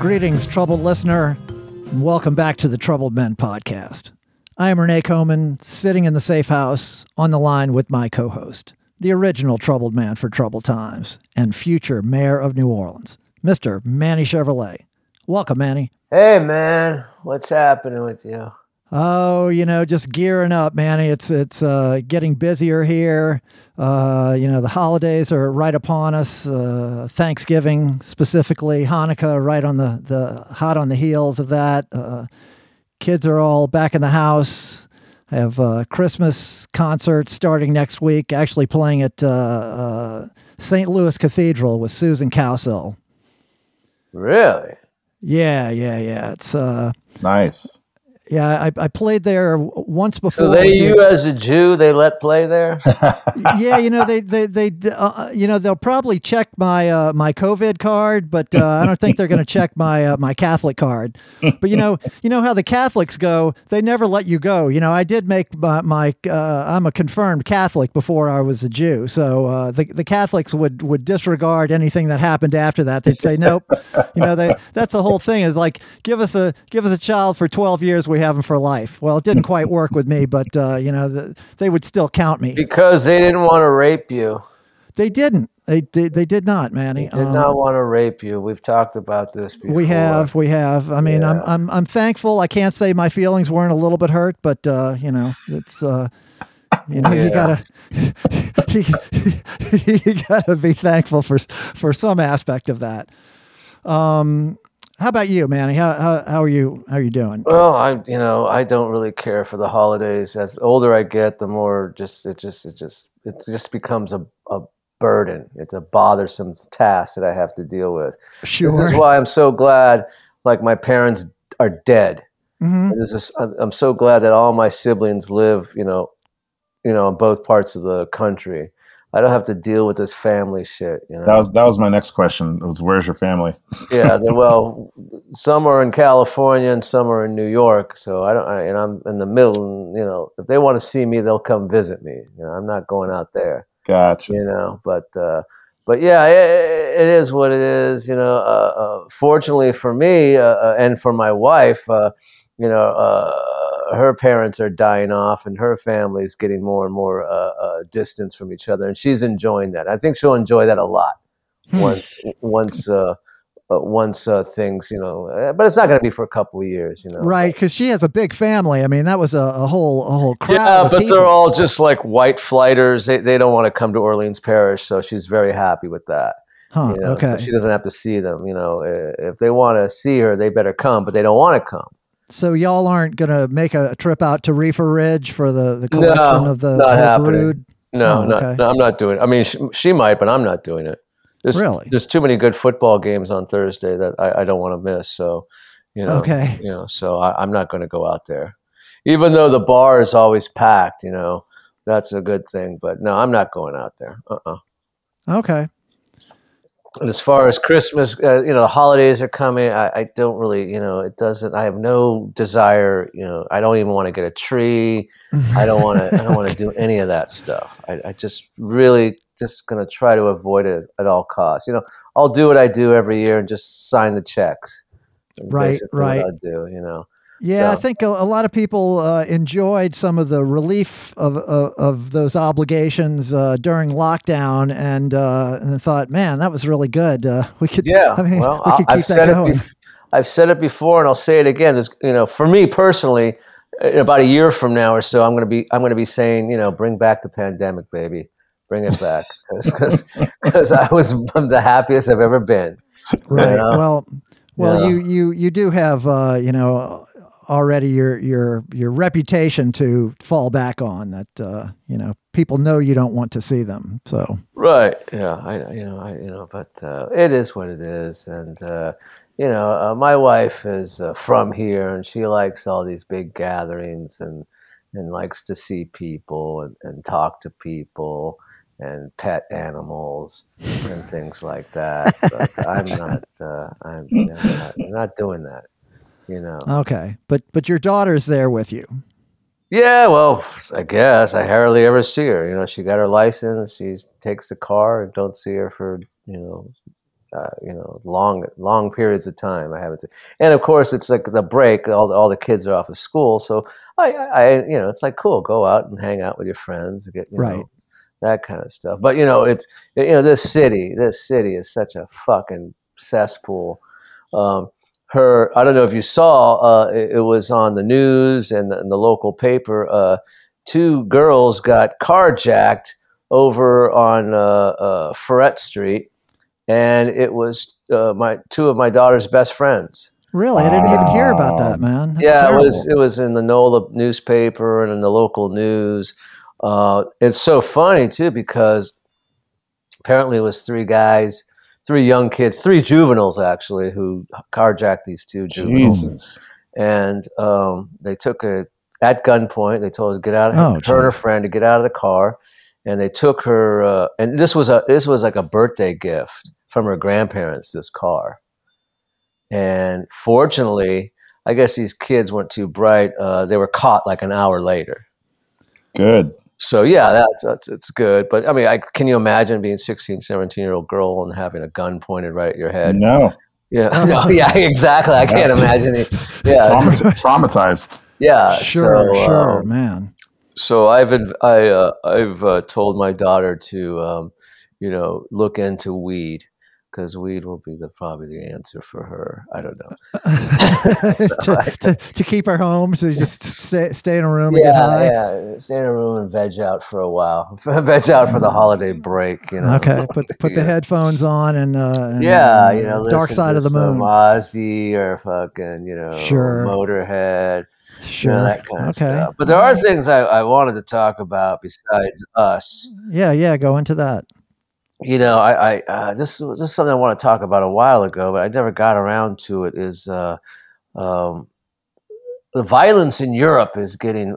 Greetings, troubled listener, and welcome back to the Troubled Men Podcast. I am Renee Coman, sitting in the safe house on the line with my co-host, the original troubled man for troubled times and future mayor of New Orleans, Mr. Manny Chevrolet. Welcome, Manny. Hey, man. What's happening with you? Oh, you know, just gearing up, Manny. It's getting busier here. The holidays are right upon us. Thanksgiving specifically, Hanukkah right on the hot on the heels of that. Kids are all back in the house. I have Christmas concerts starting next week. Actually, playing at St. Louis Cathedral with Susan Cousel. Really? Yeah. It's nice. Yeah, I played there once before. So they, you as a Jew, they let play there? Yeah, they'll probably check my COVID card, but I don't think they're going to check my Catholic card. But you know how the Catholics go; they never let you go. You know, I did make my I'm a confirmed Catholic before I was a Jew, so the Catholics would disregard anything that happened after that. They'd say nope. That's the whole thing is like give us a child for 12 years. We have them for life. Well, it didn't quite work with me, but they would still count me because they didn't want to rape you. They didn't. They did not, Manny. They did not want to rape you. We've talked about this before. We have. I mean, yeah. I'm thankful. I can't say my feelings weren't a little bit hurt, but it's. You gotta be thankful for some aspect of that. How about you, Manny? How are you? How are you doing? Well, I don't really care for the holidays. As the older I get, the more it just becomes a burden. It's a bothersome task that I have to deal with. Sure. This is why I'm so glad, like my parents are dead. Mm-hmm. I'm so glad that all my siblings live, on both parts of the country. I don't have to deal with this family shit. That was my next question. It was, where's your family? Yeah, well, some are in California and some are in New York. So and I'm in the middle. And, if they want to see me, they'll come visit me. I'm not going out there. Gotcha. But yeah, it is what it is. Fortunately for me and for my wife, her parents are dying off and her family's getting more and more distance from each other. And she's enjoying that. I think she'll enjoy that a lot once things, but it's not going to be for a couple of years, Right. Because she has a big family. I mean, that was a whole crowd. Yeah, but they're all just like white flighters. They don't want to come to Orleans Parish. So she's very happy with that. Huh, okay. So she doesn't have to see them. If they want to see her, they better come, but they don't want to come. So y'all aren't going to make a trip out to Reefer Ridge for the collection of the whole brood? No, I'm not doing it. I mean, she might, but I'm not doing it. There's too many good football games on Thursday that I don't want to miss. So, so I'm not going to go out there. Even though the bar is always packed, that's a good thing. But no, I'm not going out there. Okay. And as far as Christmas, the holidays are coming. I don't really, I have no desire. I don't even want to get a tree. I don't want to do any of that stuff. I just really just going to try to avoid it at all costs. I'll do what I do every year and just sign the checks. Right. What I do, Yeah, so. I think a lot of people enjoyed some of the relief of those obligations during lockdown, and thought, man, that was really good. We could keep that going. I've said it before, and I'll say it again. For me personally, in about a year from now or so, I'm going to be saying, bring back the pandemic, baby, bring it back, because I was the happiest I've ever been. Right. Well, you do have already your reputation to fall back on that, people know you don't want to see them. So, right. Yeah. But it is what it is. And, my wife is from here and she likes all these big gatherings and likes to see people and talk to people and pet animals and things like that. But I'm not doing that. Okay. But your daughter's there with you. Yeah, well, I guess I hardly ever see her. She got her license. She takes the car and don't see her for, long periods of time. I haven't, and of course it's like the break. All the kids are off of school, so I it's like cool. Go out and hang out with your friends, get that kind of stuff. But it's this city is such a fucking cesspool. I don't know if you saw, it was on the news and the local paper. Two girls got carjacked over on Ferret Street. And it was two of my daughter's best friends. Really? I didn't even hear about that, man. That's terrible. It was in the NOLA newspaper and in the local news. It's so funny, too, because apparently it was three juveniles, actually, who carjacked these two juveniles. Jesus. And they took her at gunpoint. They told her to get out of her, her friend to get out of the car. And they took her, and this was like a birthday gift from her grandparents, this car. And fortunately, I guess these kids weren't too bright. They were caught like an hour later. Good. So yeah, that's it's good. But I mean, can you imagine being 16, 17-year-old girl and having a gun pointed right at your head? No. Yeah. No, yeah, exactly. I can't imagine it. Yeah. Traumatized. Yeah. Sure, man. So I've told my daughter to, look into weed, because weed will be probably the answer for her. I don't know. So to keep her home, so just stay in a room and get high. Yeah, stay in a room and veg out for a while. Veg out for the holiday break. Okay, put the headphones on and Dark Side of the Moon, Ozzy or fucking Motorhead. Sure. That kind of stuff. But there are things I wanted to talk about besides us. Yeah, go into that. This is something I want to talk about a while ago, but I never got around to it. Is the violence in Europe is getting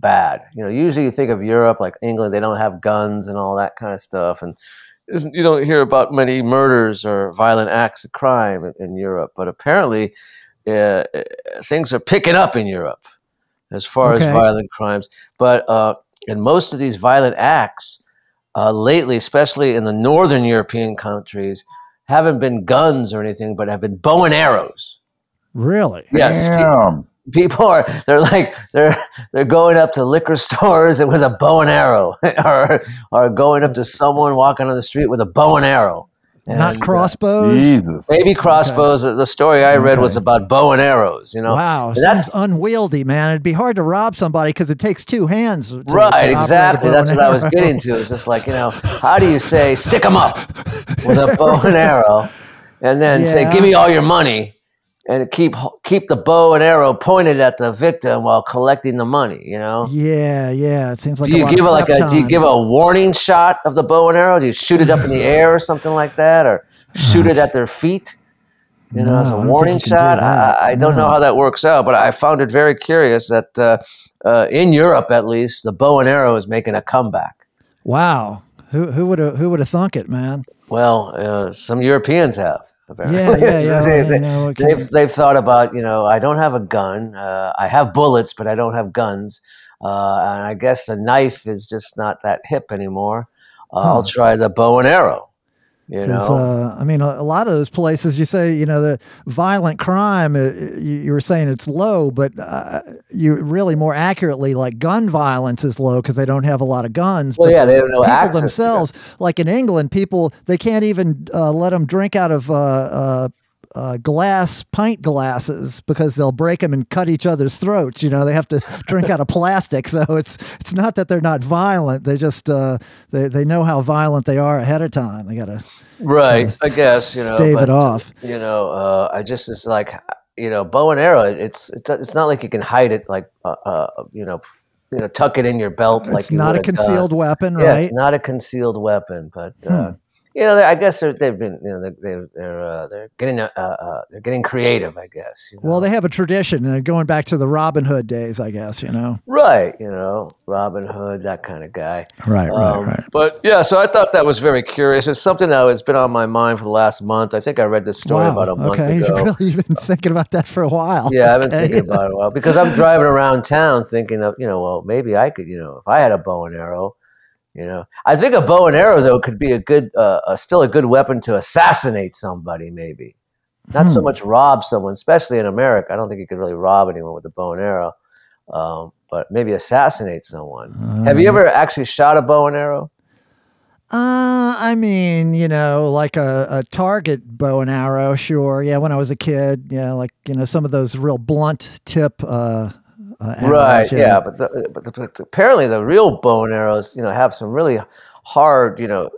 bad. Usually you think of Europe like England; they don't have guns and all that kind of stuff, and you don't hear about many murders or violent acts of crime in Europe. But apparently. Things are picking up in Europe as far as violent crimes. But in most of these violent acts lately, especially in the northern European countries, haven't been guns or anything, but have been bow and arrows. Really? Yes. Damn. People are they're going up to liquor stores with a bow and arrow, or going up to someone walking on the street with a bow and arrow. And not crossbows? Jesus. Maybe crossbows. Okay. The story I read was about bow and arrows, Wow. That's unwieldy, man. It'd be hard to rob somebody because it takes two hands. Right, exactly. That's what I was getting to. It's just like, how do you say, stick them up with a bow and arrow and then say, give me all your money and keep the bow and arrow pointed at the victim while collecting the money, Yeah. It seems like do you give a warning shot of the bow and arrow? Do you shoot it up in the air or something like that, or shoot it at their feet? As a warning shot. I don't know how that works out, but I found it very curious that in Europe, at least, the bow and arrow is making a comeback. Wow, who would have thunk it, man? Well, some Europeans have. Apparently. Yeah. They've thought about, I don't have a gun. I have bullets, but I don't have guns. And I guess the knife is just not that hip anymore. I'll try the bow and arrow. A lot of those places, you say, the violent crime, you were saying it's low, but you really more accurately, like gun violence is low because they don't have a lot of guns. Well, they don't know access. People themselves, like in England, people, they can't even let them drink out of pint glasses because they'll break them and cut each other's throats. They have to drink out of plastic. So it's not that they're not violent. They just they know how violent they are ahead of time. They gotta I guess stave it off. I just it's like bow and arrow. It's not like you can hide it like tuck it in your belt. It's not a concealed weapon, right? It's not a concealed weapon, but. I guess they've been. They're getting creative. I guess. Well, they have a tradition, going back to the Robin Hood days. I guess Right. Robin Hood, that kind of guy. Right. But yeah, so I thought that was very curious. It's something that has been on my mind for the last month. I think I read this story about a month ago. You've been thinking about that for a while. Yeah, I've been thinking about it a while because I'm driving around town thinking of maybe I could if I had a bow and arrow. You know, I think a bow and arrow though could be a good, still a good weapon to assassinate somebody. Maybe not so much rob someone, especially in America. I don't think you could really rob anyone with a bow and arrow, but maybe assassinate someone. Have you ever actually shot a bow and arrow? I mean, you know, like a target bow and arrow. Sure. Yeah. When I was a kid, yeah. Like, you know, some of those real blunt tip, animals, right. Yeah. But apparently the real bow and arrows, you know, have some really hard, you know,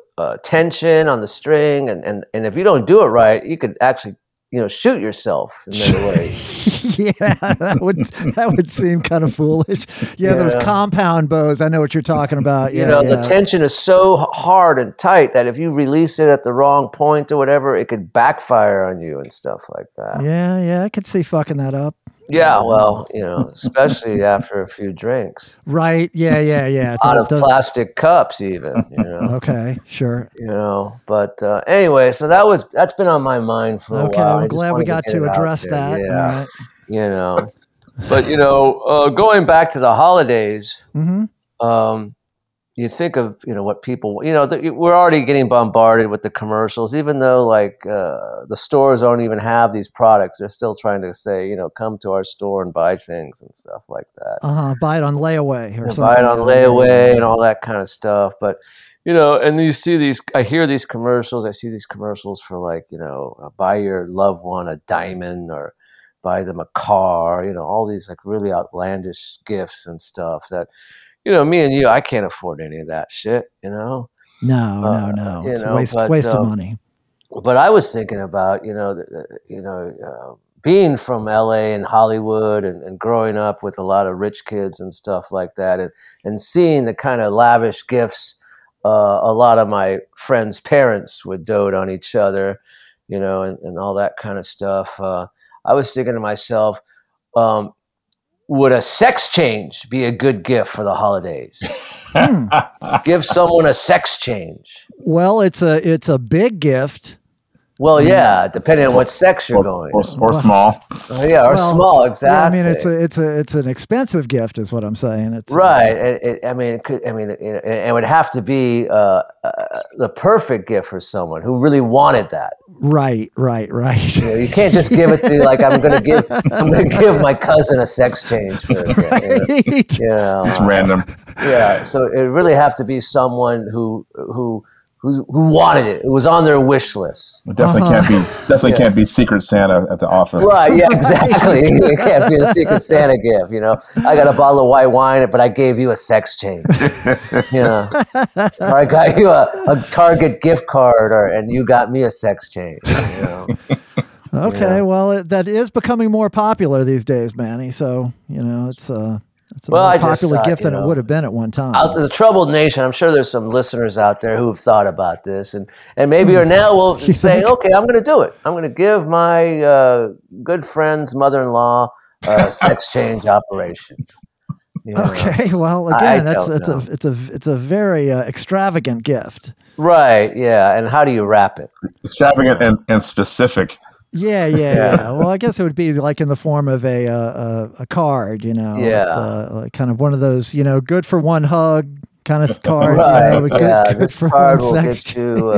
tension on the string. And if you don't do it right, you could actually, you know, shoot yourself in many ways. Yeah, that would seem kind of foolish. Yeah, those compound bows. I know what you're talking about. Yeah, you know, the tension is so hard and tight that if you release it at the wrong point or whatever, it could backfire on you and stuff like that. Yeah, I could see fucking that up. Yeah, well, you know, especially after a few drinks. Right, yeah. Out of plastic cups even, you know. Okay, sure. You know, but anyway, so that's been on my mind for a while. Okay, I'm glad we got to address that. Yeah, right. You know. But, you know, going back to the holidays, you think of, you know, what people, you know, we're already getting bombarded with the commercials, even though like the stores don't even have these products. They're still trying to say, you know, come to our store and buy things and stuff like that. Buy it on layaway or something. Buy it on layaway and all that kind of stuff. But, you know, and you see these, I hear these commercials. I see these commercials for like, you know, buy your loved one a diamond or buy them a car, you know, all these like really outlandish gifts and stuff that, you know, me and you, I can't afford any of that shit, you know? No. It's a waste of money. But I was thinking about, you know, being from LA and Hollywood and growing up with a lot of rich kids and stuff like that and seeing the kind of lavish gifts a lot of my friends' parents would dote on each other, you know, and all that kind of stuff. I was thinking to myself, would a sex change be a good gift for the holidays? Give someone a sex change. Well, it's a big gift. Well, yeah, depending on what sex you're going. Or small. Small, exactly. Yeah, I mean, it's an expensive gift, is what I'm saying. It's right. It would have to be the perfect gift for someone who really wanted that. Right. You know, you can't just give it to like I'm gonna give my cousin a sex change for a gift. Right. You know? It's random. Yeah, so it really have to be someone who wanted it. It was on their wish list. It definitely can't be Secret Santa at the office. Right, yeah, exactly. It can't be the Secret Santa gift, you know. I got a bottle of white wine, but I gave you a sex change. You know. Or I got you a Target gift card and you got me a sex change, you know. Okay, yeah. Well, that is becoming more popular these days, Manny. So, you know, it's a more popular gift than it would have been at one time. Out to the troubled nation, I'm sure there's some listeners out there who have thought about this, and maybe or now will say, okay, I'm going to do it. I'm going to give my good friend's mother-in-law a sex change operation. You know? Okay, well, again, it's a very extravagant gift. Right, yeah, and how do you wrap it? Extravagant and specific. Yeah. Well, I guess it would be like in the form of a card, you know. Yeah. Like kind of one of those, you know, good for one hug kind of cards. Right. You know, good this for card will get you.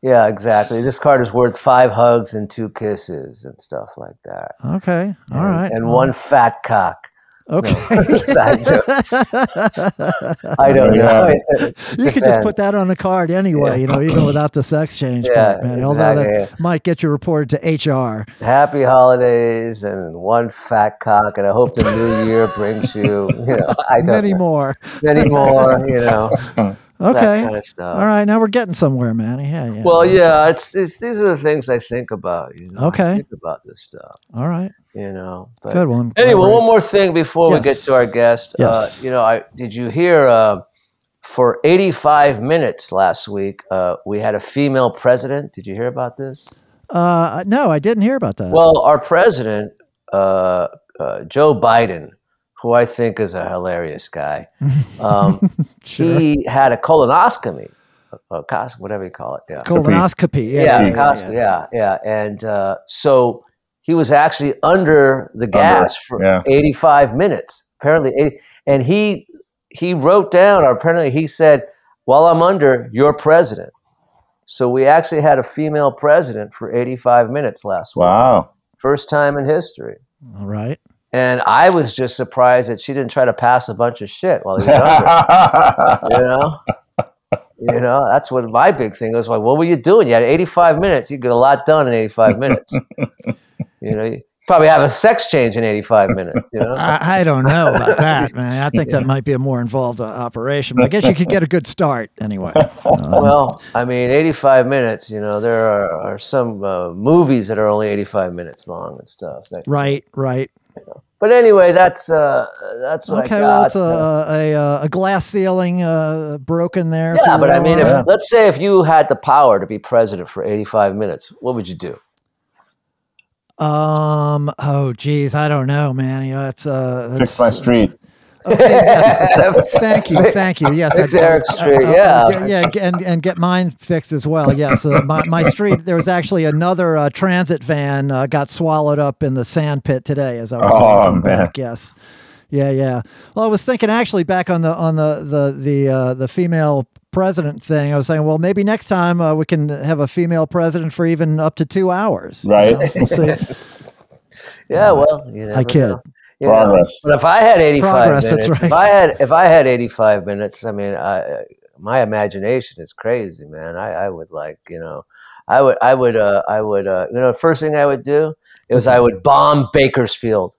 Yeah, exactly. This card is worth 5 hugs and 2 kisses and stuff like that. Okay. All right. And one fat cock. Okay. I don't know. You could just put that on a card anyway, you know, even without the sex change part, man. Exactly. Although that might get you reported to HR. Happy holidays and one fat cock, and I hope the new year brings you, you know, many more, you know. Okay. Kind of stuff. All right. Now we're getting somewhere, man. Yeah. Well, yeah. It's these are the things I think about. You know? Okay. I think about this stuff. All right. You know. But good one. Anyway, one more thing before we get to our guest. Yes. You know, did you hear? For 85 minutes last week, we had a female president. Did you hear about this? No, I didn't hear about that. Well, our president, Joe Biden, who I think is a hilarious guy. Sure. He had a colonoscopy, whatever you call it. Yeah. Colonoscopy. Yeah. And so he was actually under the gas for 85 minutes, apparently. And he wrote down, or apparently he said, while I'm under your president. So we actually had a female president for 85 minutes last week. Wow. First time in history. All right. And I was just surprised that she didn't try to pass a bunch of shit while he was under. You know, that's what my big thing was. Like, what were you doing? You had 85 minutes. You get a lot done in 85 minutes. You know, you probably have a sex change in 85 minutes. You know, I don't know about that, man. I think that might be a more involved operation. But I guess you could get a good start anyway. Well, I mean, 85 minutes. You know, there are some movies that are only 85 minutes long and stuff. Right. But anyway, that's what I got. Okay, well, it's a glass ceiling broken there. Yeah, but I mean, let's say if you had the power to be president for 85 minutes, what would you do? Oh, geez, I don't know, man. That's Fix my street. Okay, yes. Thank you. Yes, fix Eric's street. And get mine fixed as well. Yes, my street. There was actually another transit van got swallowed up in the sand pit today. As I was walking back. Yes. Yeah. Well, I was thinking actually back on the female president thing. I was saying, well, maybe next time we can have a female president for even up to 2 hours. Right. You know? We'll see. Yeah. Well, you never know. You Progress. Know, but if I had 85 Progress, minutes, that's right. if I had 85 minutes, I mean, my imagination is crazy, man. I would like, you know, I would, you know, first thing I would do is I would bomb Bakersfield.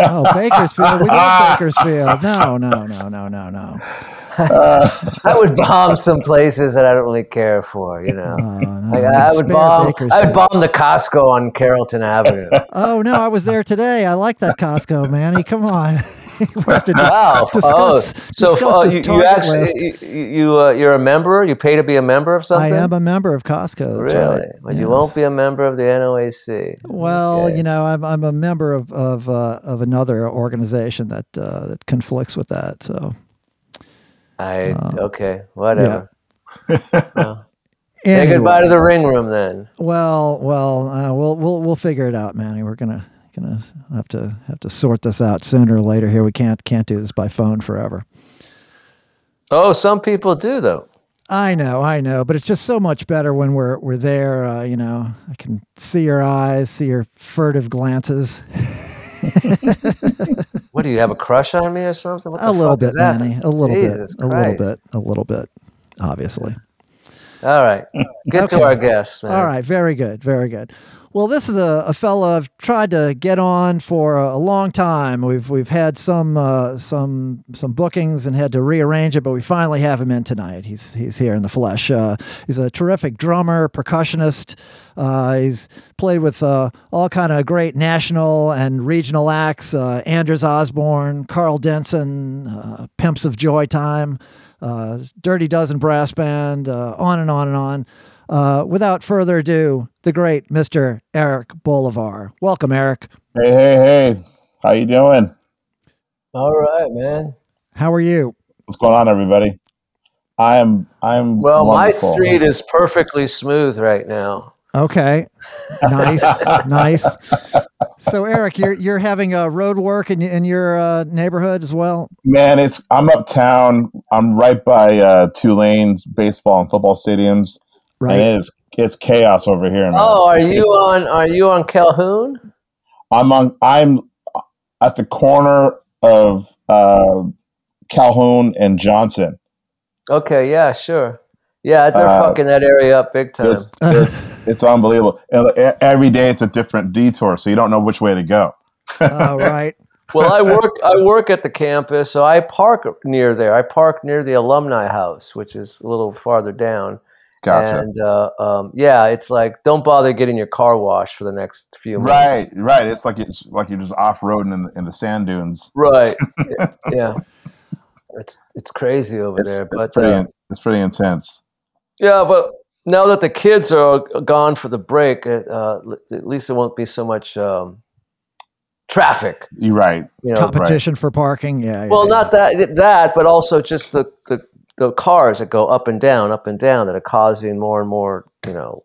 Oh, Bakersfield! We love Bakersfield. No. I would bomb some places that I don't really care for, you know. I would bomb the Costco on Carrollton Avenue. Oh no, I was there today. I like that Costco, Manny. Come on. You're a member? You pay to be a member of something? I am a member of Costco. Really? Right. Well, yes. You won't be a member of the NOAC. Well, okay. You know, I'm a member of another organization that conflicts with that. So, okay, whatever. Yeah. Well, anyway. Say goodbye to the ring room then. Well, we'll figure it out, Manny. We're gonna have to sort this out sooner or later. Here, we can't do this by phone forever. Oh, some people do though. I know, but it's just so much better when we're there. You know, I can see your eyes, see your furtive glances. What do you have a crush on me or something? What the fuck is that? Manny, a little bit, obviously. All right, get to our guests, man. All right, very good. Well, this is a fella I've tried to get on for a long time. We've had some bookings and had to rearrange it, but we finally have him in tonight. He's here in the flesh. He's a terrific drummer, percussionist. He's played with all kind of great national and regional acts: Anders Osborne, Carl Denson, Pimps of Joytime, Dirty Dozen Brass Band, on and on and on. Without further ado, the great Mr. Eric Bolivar. Welcome, Eric. Hey. How you doing? All right, man. How are you? What's going on, everybody? I am well, wonderful. My street is perfectly smooth right now. Okay. Nice. So, Eric, you're having road work in your neighborhood as well? Man, I'm uptown. I'm right by Tulane's baseball and football stadiums. Right. And it's chaos over here. Man. Oh, are you on Calhoun? I'm at the corner of Calhoun and Johnson. Okay, yeah, sure. Yeah, they're fucking that area up big time. It's unbelievable. And every day it's a different detour, so you don't know which way to go. Oh, right. Well, I work at the campus, so I park near there. I park near the alumni house, which is a little farther down. Gotcha. And it's like, don't bother getting your car washed for the next few months. Right. It's like you're just off-roading in the sand dunes. Right. Yeah. It's crazy over there. It's pretty intense. Yeah, but now that the kids are gone for the break, at least there won't be so much traffic. You're right. You know, competition for parking. Yeah. Well, not that, but also just the cars that go up and down that are causing more and more, you know,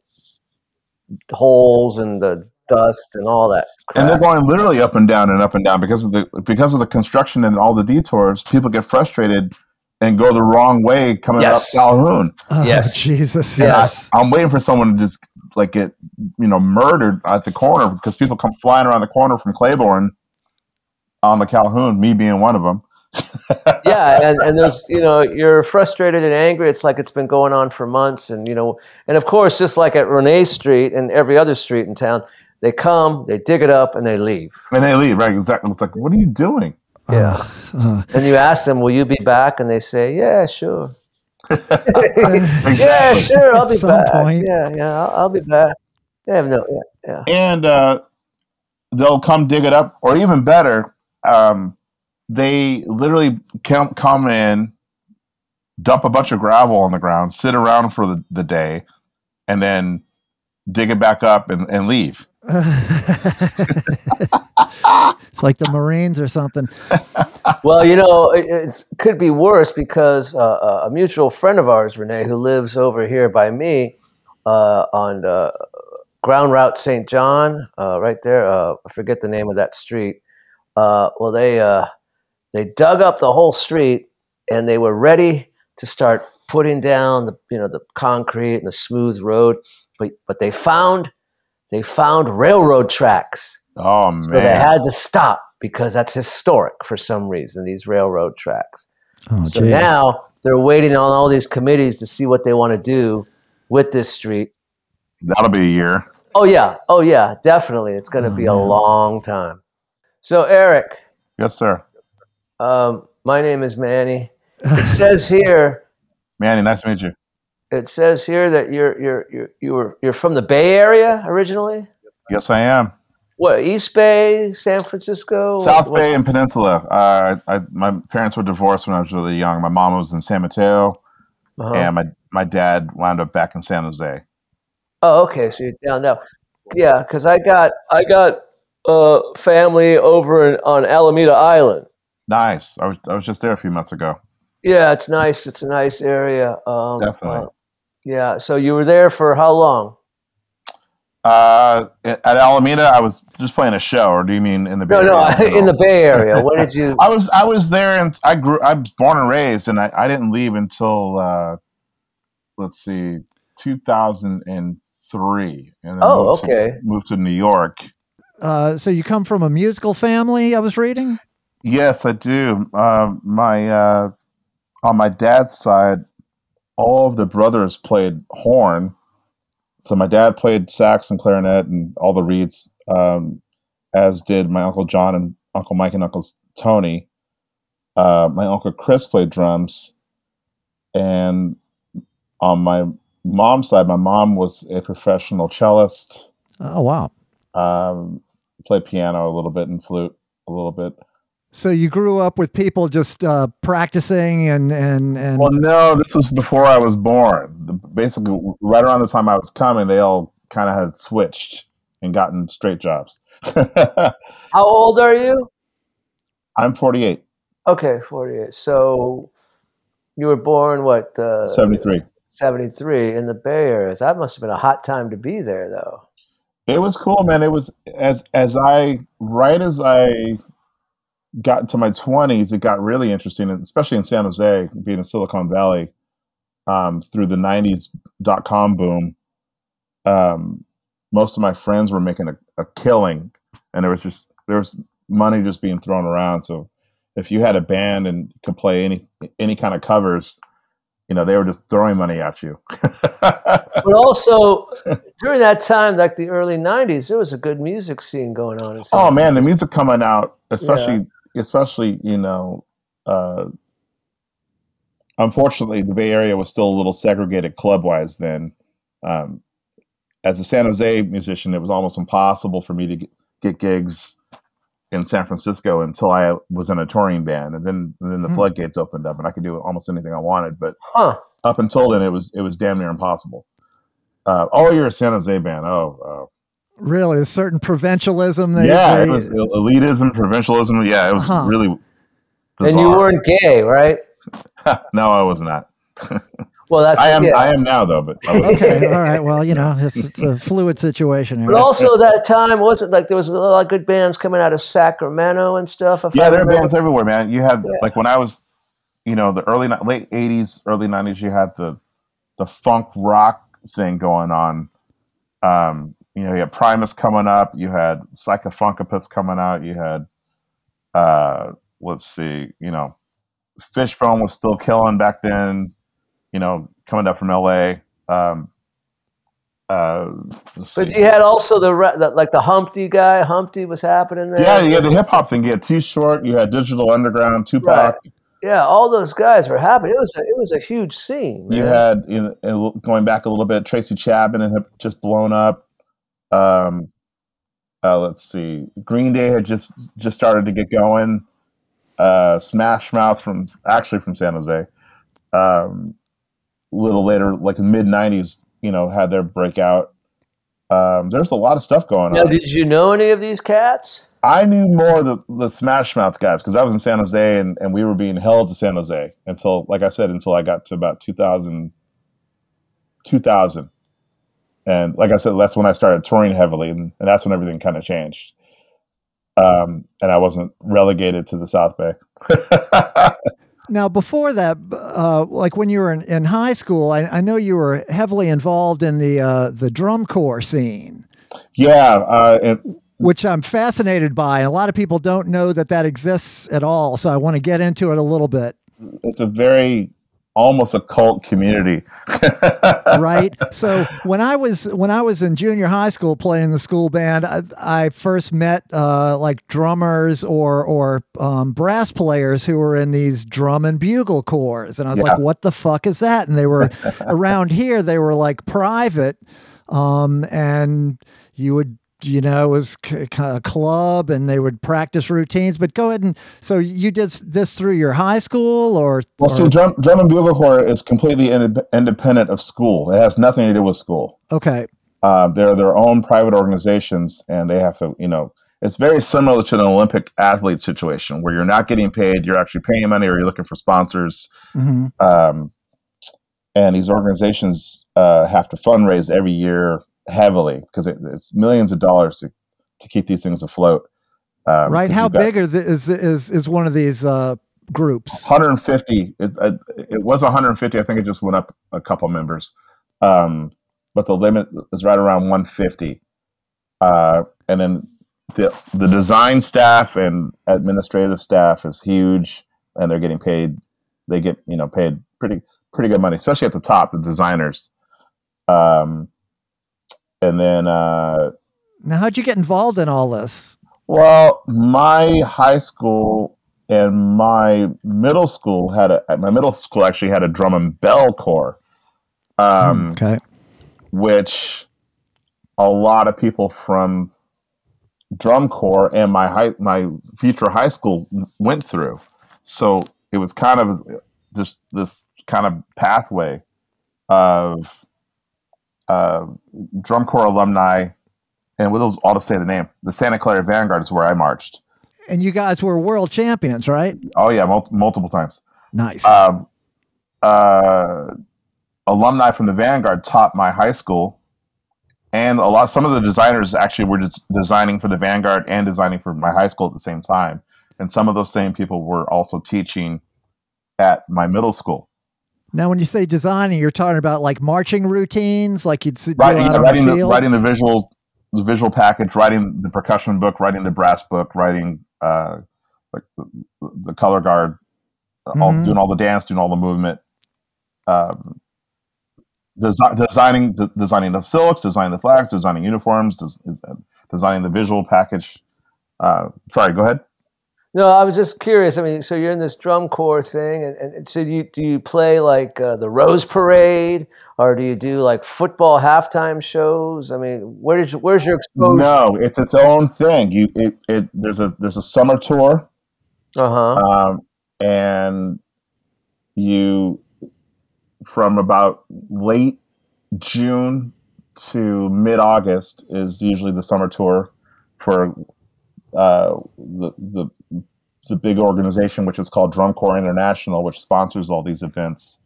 holes and the dust and all that crap. And they're going literally up and down because of the construction and all the detours. People get frustrated and go the wrong way coming up Calhoun. Oh, yes. Jesus. Yes. I'm waiting for someone to just like get, you know, murdered at the corner because people come flying around the corner from Claiborne on the Calhoun, me being one of them. And there's, you know, you're frustrated and angry. It's like it's been going on for months. And, you know, and of course, just like at Renee Street and every other street in town, they come, they dig it up, and they leave. And they leave, right? Exactly. It's like, what are you doing? Yeah. And you ask them, will you be back? And they say, yeah, sure. Yeah, sure, I'll be back. Point. I'll be back. And they'll come dig it up, or even better, they literally come in, dump a bunch of gravel on the ground, sit around for the day, and then dig it back up and leave. It's like the Marines or something. Well, you know, it could be worse because a mutual friend of ours, Renee, who lives over here by me on Ground Route St. John, right there. I forget the name of that street. Well, they dug up the whole street, and they were ready to start putting down the, you know, the concrete and the smooth road, but they found railroad tracks. Oh, man. So they had to stop because that's historic for some reason, these railroad tracks. Oh, so now they're waiting on all these committees to see what they want to do with this street. That'll be a year. Oh, yeah, definitely. It's going to be a long time. So, Eric. Yes, sir. My name is Manny. It says here. Manny, nice to meet you. It says here that you're from the Bay Area originally? Yes, I am. What, East Bay, San Francisco? South Bay and Peninsula. My parents were divorced when I was really young. My mom was in San Mateo, and my dad wound up back in San Jose. Oh, okay. So you're down now. Yeah, because I got family over on Alameda Island. Nice. I was just there a few months ago. Yeah, it's nice. It's a nice area. Definitely. So you were there for how long? At Alameda, I was just playing a show. Or do you mean in the Bay Area? No, in the Bay Area. What did you? I was there, and I was born and raised, and I didn't leave until 2003, and then moved to New York. So you come from a musical family? I was reading. Yes, I do. On my dad's side, all of the brothers played horn. So my dad played sax and clarinet and all the reeds, as did my Uncle John and Uncle Mike and Uncle Tony. My Uncle Chris played drums. And on my mom's side, my mom was a professional cellist. Oh, wow. Played piano a little bit and flute a little bit. So you grew up with people just practicing and... Well, no, this was before I was born. Basically, right around the time I was coming, they all kind of had switched and gotten straight jobs. How old are you? I'm 48. Okay, 48. So you were born, what? 73. 73 in the Bay Area. That must have been a hot time to be there, though. It was cool, man. It was as I got into my 20s, it got really interesting, especially in San Jose, being in Silicon Valley, through the 90s.com boom. Most of my friends were making a killing, and there was money just being thrown around. So if you had a band and could play any kind of covers, you know, they were just throwing money at you. But also during that time, like the early 90s, there was a good music scene going on. Oh man, the music coming out, especially, you know, unfortunately, the Bay Area was still a little segregated club-wise then. As a San Jose musician, it was almost impossible for me to get gigs in San Francisco until I was in a touring band, and then the floodgates opened up, and I could do almost anything I wanted. But up until then, it was damn near impossible. Oh, you're a San Jose band. Oh. Really, a certain provincialism. It was elitism, provincialism. Yeah, it was really bizarre. And you weren't gay, right? No, I was not. Well, that's I am now, though. But I wasn't. Okay, all right. Well, you know, it's a fluid situation here. But also, that time wasn't like there was a lot of good bands coming out of Sacramento and stuff. Yeah, there are bands everywhere, man. You had like when I was you know, the late 80s, early 90s, you had the funk rock thing going on. You know, you had Primus coming up. You had Psychofuncopus coming out. You had, Fishbone was still killing back then, you know, coming up from L.A. But you had also the Humpty guy. Humpty was happening there. Yeah, you had the hip-hop thing. You had T-Short. You had Digital Underground, Tupac. Right. Yeah, all those guys were happening. It was a huge scene, man. You had, going back a little bit, Tracy Chapman had just blown up. Green Day had just started to get going. Smash Mouth from San Jose. A little later, like mid '90s, had their breakout. There's a lot of stuff going on. Now, did you know any of these cats? I knew more the Smash Mouth guys because I was in San Jose and we were being held to San Jose until I got to about 2000. And like I said, that's when I started touring heavily and that's when everything kind of changed. And I wasn't relegated to the South Bay. Now, before that, like when you were in high school, I know you were heavily involved in the drum corps scene. Yeah. Which I'm fascinated by. A lot of people don't know that exists at all, so I want to get into it a little bit. It's a very almost a cult community. Right? So when I was in junior high school playing in the school band, I first met like drummers or brass players who were in these drum and bugle corps. And I was like, what the fuck is that? And they were around here, they were like private. And you would... it was a club and they would practice routines, but go ahead and, so you did this through your high school or? Well, see, drum and bugle corps is completely independent of school. It has nothing to do with school. Okay. They're their own private organizations and they have to, it's very similar to an Olympic athlete situation where you're not getting paid, you're actually paying money or you're looking for sponsors. Mm-hmm. And these organizations have to fundraise every year heavily because it's millions of dollars to keep these things afloat. Right. How big is one of these groups? 150. It was 150. I think it just went up a couple members. But the limit is right around 150. And then the design staff and administrative staff is huge and they're getting paid. They get, paid pretty good money, especially at the top, the designers. And then now how'd you get involved in all this? Well, my high school and my middle school had a drum and bell corps. Which a lot of people from drum corps and my future high school went through. So it was kind of just this kind of pathway of drum corps alumni, and with those, I'll just say the name. The Santa Clara Vanguard is where I marched. And you guys were world champions, right? Oh yeah, multiple times. Nice. Alumni from the Vanguard taught my high school, and some of the designers actually were just designing for the Vanguard and designing for my high school at the same time. And some of those same people were also teaching at my middle school. Now, when you say designing, you're talking about like marching routines, like you'd sit down on the field? Writing the visual package, writing the percussion book, writing the brass book, writing like the color guard, doing all the dance, doing all the movement, designing the silks, designing the flags, designing uniforms, designing the visual package. Sorry, go ahead. No, I was just curious. I mean, so you're in this drum corps thing, and so do you play like the Rose Parade, or do you do like football halftime shows? I mean, where's your exposure? No, it's its own thing. There's a summer tour, and you from about late June to mid-August is usually the summer tour for the big organization, which is called Drum Corps International, which sponsors all these events.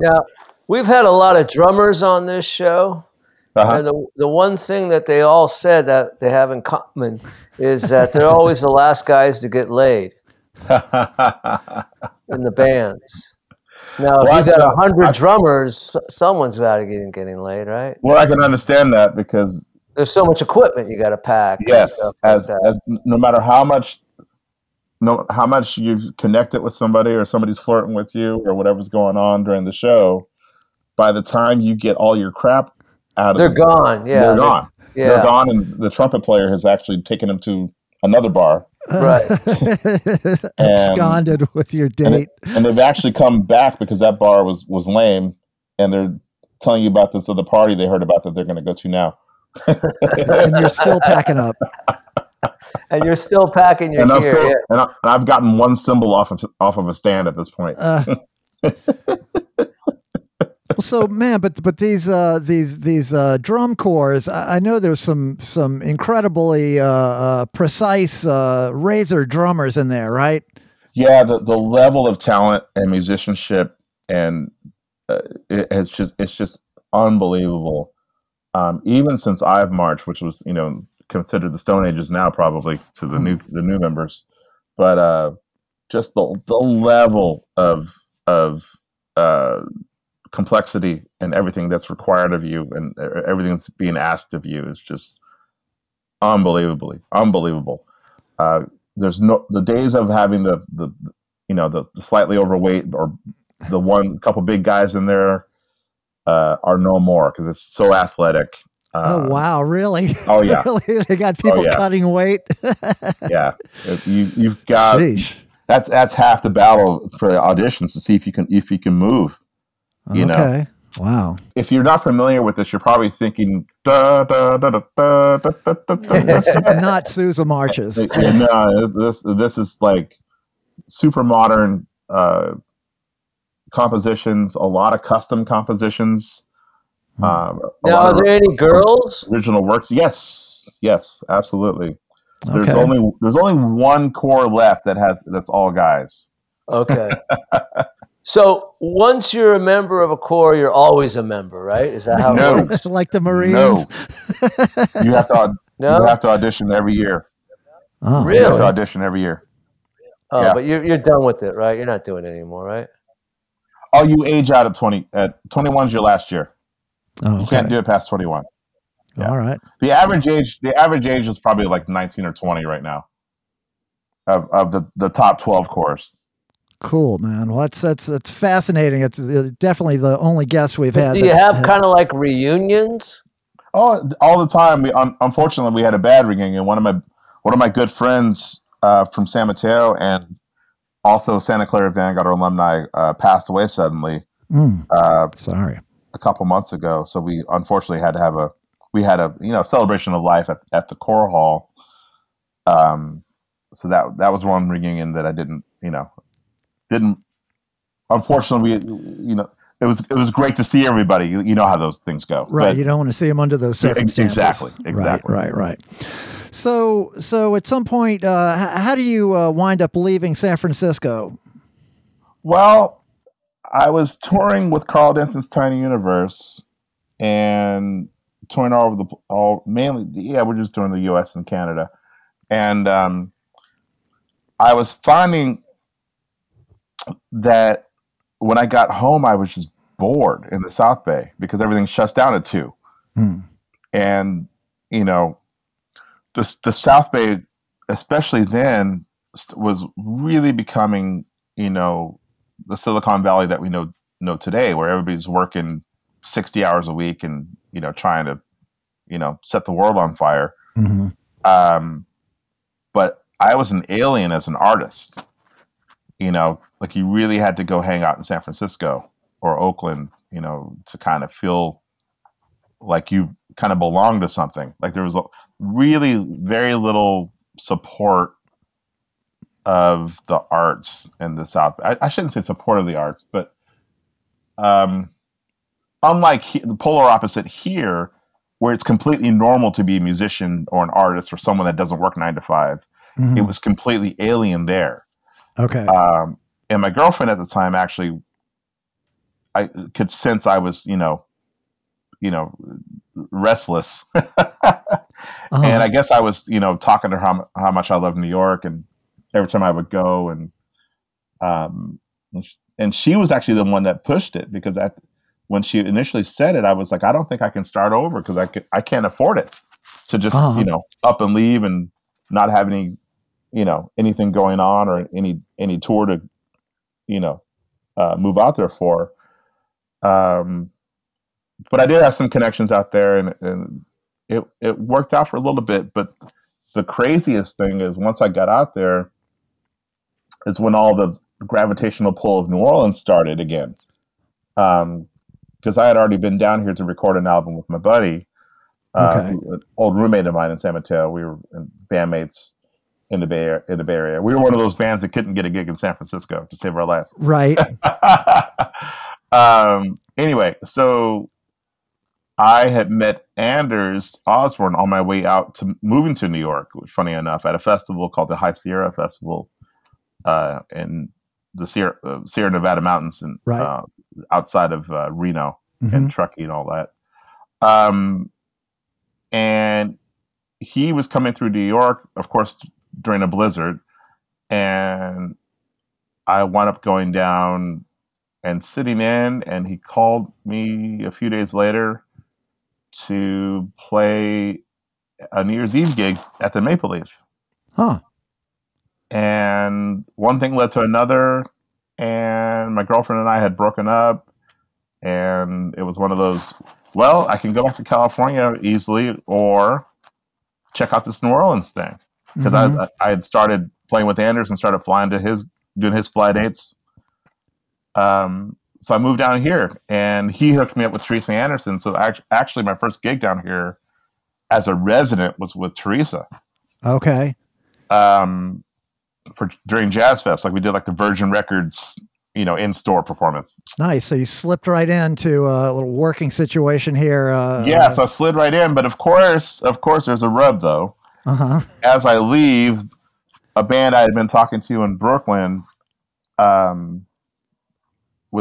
Yeah, we've had a lot of drummers on this show. Uh-huh. And the one thing that they all said that they have in common is that they're always the last guys to get laid. in the bands. Now, well, if you got 100 drummers, someone's about to get laid, right? Well, I can understand that because there's so much equipment you got to pack. Yes, as no matter how much you've connected with somebody or somebody's flirting with you or whatever's going on during the show, by the time you get all your crap out of they're gone, and the trumpet player has actually taken them to another bar. Right. Absconded with your date. And they've actually come back because that bar was lame, and they're telling you about this other party they heard about that they're going to go to now. And you're still packing up. And you're still packing your gear. Still, yeah. And I've gotten one cymbal off of a stand at this point. Well, so man, but these drum corps, I know there's some incredibly precise razor drummers in there, right? Yeah, the level of talent and musicianship and it's just unbelievable. Even since I've marched, which was considered the Stone Ages now probably to the new members, but just the level of complexity and everything that's required of you and everything that's being asked of you is just unbelievable. There's no the days of having the slightly overweight or the one couple big guys in there are no more because it's so athletic. Oh wow! Really? Oh yeah! Really? They got people cutting weight. Yeah, you've got Jeez. That's half the battle for auditions to see if you can move. You know, wow. If you're not familiar with this, you're probably thinking, da da da da da da da da. It's not Sousa marches. No, this is like super modern compositions. A lot of custom compositions. Now, are there any girls? Original works? Yes, absolutely. Okay. There's only one corps left that's all guys. Okay. So once you're a member of a corps, you're always a member, right? Is that how it works? Like the Marines? No. You have to audition every year. Oh, really? You have to audition every year. Oh, yeah. But you're done with it, right? You're not doing it anymore, right? Oh, you age out at 20. 21's your last year. Oh, okay. You can't do it past 21. Yeah. All right. The average age is probably like 19 or 20 right now. Of the top 12 corps. Cool, man. Well, that's fascinating. It's definitely the only guest we've had. Do you have kind of like reunions? Oh, all the time. Unfortunately, we had a bad reunion. One of my good friends from San Mateo and also Santa Clara Vanguard alumni passed away suddenly. Sorry, a couple months ago. So we unfortunately had to have a celebration of life at the Corps Hall. So that was one reunion that I didn't. Unfortunately, it was great to see everybody. You know how those things go, right? But you don't want to see them under those circumstances. Exactly. Right. So at some point, how do you wind up leaving San Francisco? Well, I was touring with Carl Denson's Tiny Universe and touring all over we're just doing the U.S. and Canada, and I was finding that when I got home, I was just bored in the South Bay because everything shuts down at 2:00. And, the South Bay, especially then, was really becoming, the Silicon Valley that we know today, where everybody's working 60 hours a week and, trying to, set the world on fire. Mm-hmm. But I was an alien as an artist. Like you really had to go hang out in San Francisco or Oakland, to kind of feel like you kind of belong to something. Like there was really very little support of the arts in the South. I shouldn't say support of the arts, but unlike the polar opposite here, where it's completely normal to be a musician or an artist or someone that doesn't work 9 to 5, mm-hmm. It was completely alien there. Okay. And my girlfriend at the time, actually, I could sense I was, restless. And I guess I was, talking to her how much I love New York and every time I would go. And she was actually the one that pushed it, because when she initially said it, I was like, I don't think I can start over, because I can't afford it to just, up and leave and not have any, anything going on or any tour to, move out there for. But I did have some connections out there, and it worked out for a little bit. But the craziest thing is, once I got out there, is when all the gravitational pull of New Orleans started again. Because I had already been down here to record an album with my buddy, an old roommate of mine in San Mateo. We were bandmates in the Bay Area. We were one of those bands that couldn't get a gig in San Francisco to save our lives. Right. Anyway, so I had met Anders Osborne on my way out to moving to New York, funny enough, at a festival called the High Sierra Festival in the Sierra Nevada mountains, and outside of Reno and Truckee and all that. And he was coming through New York, of course, during a blizzard, and I wound up going down and sitting in, and he called me a few days later to play a New Year's Eve gig at the Maple Leaf. Huh. And one thing led to another, and my girlfriend and I had broken up, and it was one of those, well, I can go back to California easily, or check out this New Orleans thing. Because I had started playing with Anders and started flying to doing his fly dates. So I moved down here, and he hooked me up with Teresa Anderson. So actually my first gig down here as a resident was with Teresa. Okay. During Jazz Fest, like we did like the Virgin Records, in-store performance. Nice. So you slipped right into a little working situation here. So I slid right in, but of course there's a rub though. As I leave, a band I had been talking to in Brooklyn, was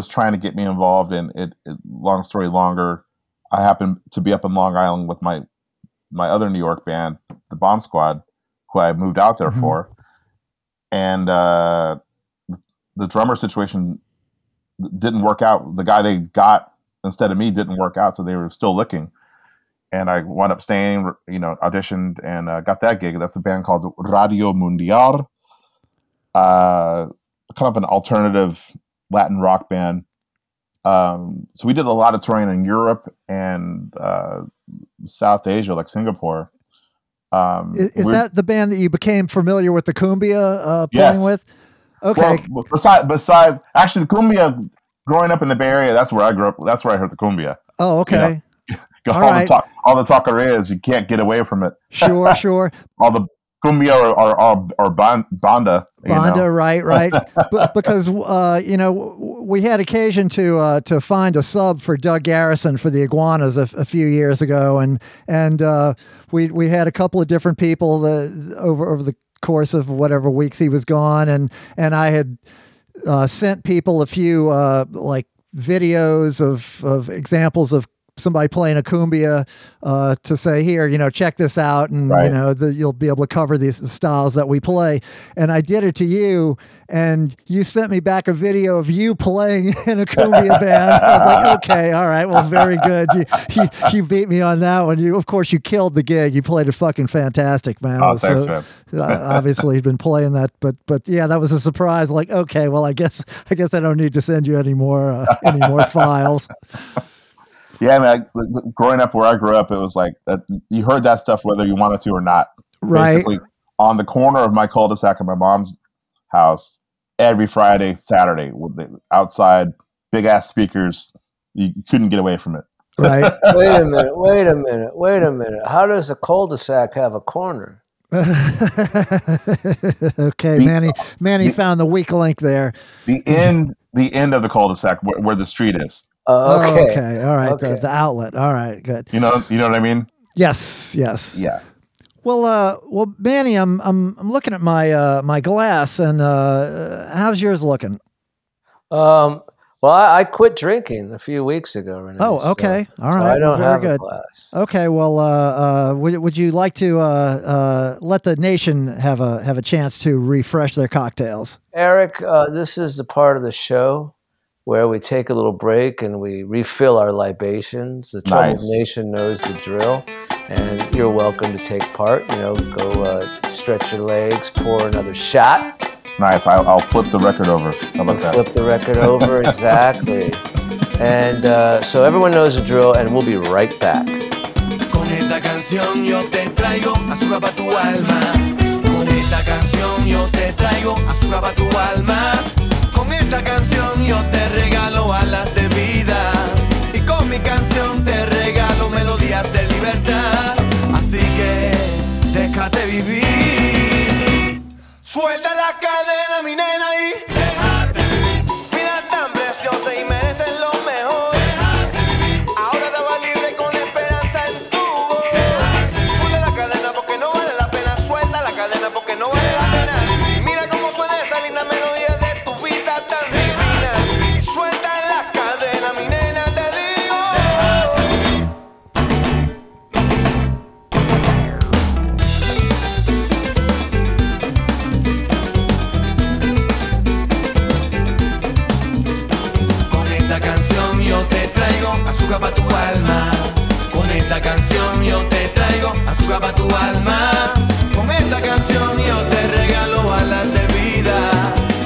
trying to get me involved in it. Long story longer, I happened to be up in Long Island with my other New York band, the Bomb Squad, who I moved out there for. And the drummer situation didn't work out. The guy they got instead of me didn't work out, so they were still looking. And I wound up staying, auditioned, and got that gig. That's a band called Radio Mundial, kind of an alternative Latin rock band. So we did a lot of touring in Europe and South Asia, like Singapore. Is that the band that you became familiar with, the cumbia playing with? Okay. Well, besides, actually, the cumbia, growing up in the Bay Area, that's where I grew up. That's where I heard the cumbia. Oh, okay. All the taquerias, you can't get away from it. Sure. All the cumbia or banda. Banda, right. Because, we had occasion to find a sub for Doug Garrison for the Iguanas a few years ago. And we had a couple of different people over the course of whatever weeks he was gone. And I had sent people a few videos of examples of somebody playing a cumbia to say, here, check this out, and you'll be able to cover these styles that we play. And I did it to you, and you sent me back a video of you playing in a cumbia band. I was like, okay, all right, well, very good. You beat me on that one. You, of course, you killed the gig. You played it fucking fantastic, man. Oh, thanks, man. Obviously, you've been playing that, but yeah, that was a surprise. Like, okay, well, I guess I don't need to send you any more files. Yeah, man. Growing up where I grew up, it was like you heard that stuff whether you wanted to or not. Right. Basically, on the corner of my cul-de-sac at my mom's house, every Friday, Saturday, outside, big-ass speakers, you couldn't get away from it. Right. Wait a minute. How does a cul-de-sac have a corner? Okay, Manny found the weak link there. The end of the cul-de-sac, where the street is. Okay. All right. Okay. The outlet. All right. Good. You know what I mean? Yes. Yeah. Well, Manny, I'm looking at my glass, and how's yours looking? Well, I quit drinking a few weeks ago, Renee. Oh, okay. So, all right. So I don't have a glass. Okay. Well, would you like to let the nation have a chance to refresh their cocktails? Eric, this is the part of the show where we take a little break and we refill our libations. The troubled nation knows the drill, and you're welcome to take part. You know, go stretch your legs, pour another shot. Nice. I'll flip the record over. How about that? Flip the record over, exactly. And so everyone knows the drill, and we'll be right back. Con esta canción yo te traigo azúcar para tu alma. Con esta canción yo te traigo azúcar para tu alma. Con esta canción yo te regalo alas de vida. Y con mi canción te regalo melodías de libertad. Así que déjate vivir. Suelta la cadena, mi nena, y déjate vivir. Vida tan preciosa y mereces lo mejor. Déjate vivir. Ahora te vas libre con esperanza en tu voz. Déjate vivir. Suelta la cadena porque no vale la pena. Suelta la cadena porque no vale la pena. Vivir. Mira cómo suena esa linda melodía de tu vida tan divina. Vivir. Suelta la cadena, mi nena, te digo. Déjate vivir. Azúcar pa' tu alma. Con esta canción yo te traigo azúcar pa' tu alma. Con esta canción yo te regalo alas de vida.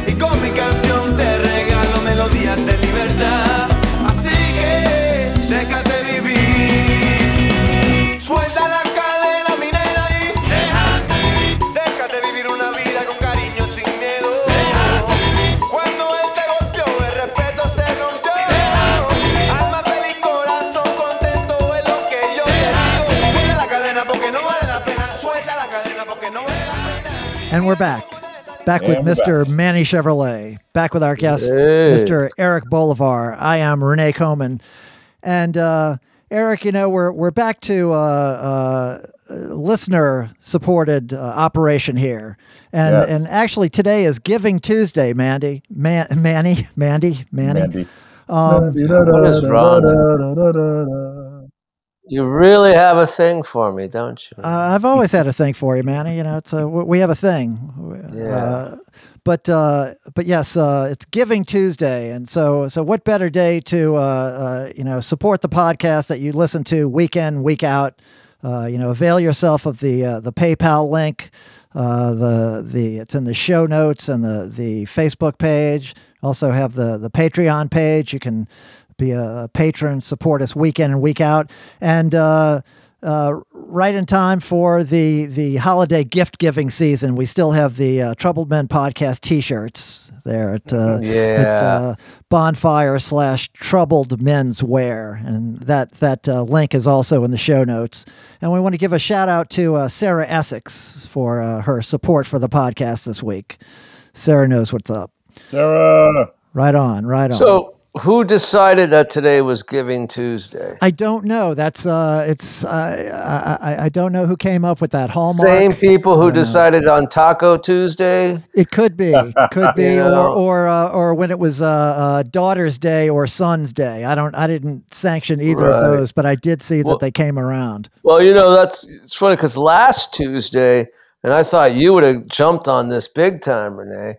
Y con mi canción te regalo melodías de libertad. Así que déjate vivir. Suelta la cadena, mi nena, y déjate vivir. Déjate vivir una vida con cariño sin miedo. Déjate vivir. Cuando él te golpeó, el respeto se rompió. Déjate vivir. And we're back with Mr. Manny Chevrolet, back with our guest, Mr. Eric Bolivar. I am Renee Coman. And Eric, you know, we're back to listener-supported operation here. And and actually today is Giving Tuesday, Mandy. What is wrong? You really have a thing for me, don't you? I've always had a thing for you, Manny. You know, it's we have a thing. Yeah. But yes, it's Giving Tuesday, and so what better day to you know, support the podcast that you listen to week in, week out. You know, avail yourself of the PayPal link. The it's in the show notes and the Facebook page. Also have the Patreon page. You can be a patron, support us week in and week out, and right in time for the holiday gift giving season, we still have the Troubled Men Podcast T-shirts there at Bonfire/Troubled Men's Wear, and that link is also in the show notes. And we want to give a shout out to Sarah Essex for her support for the podcast this week. Sarah knows what's up. Sarah, right on. So, who decided that today was Giving Tuesday? I don't know. That's I don't know who came up with that hallmark. Same people who decided on Taco Tuesday. It could be, you know? or when it was Daughter's Day or Son's Day. I didn't sanction either of those, but I did see that they came around. Well, you know, it's funny because last Tuesday, and I thought you would have jumped on this big time, Renee.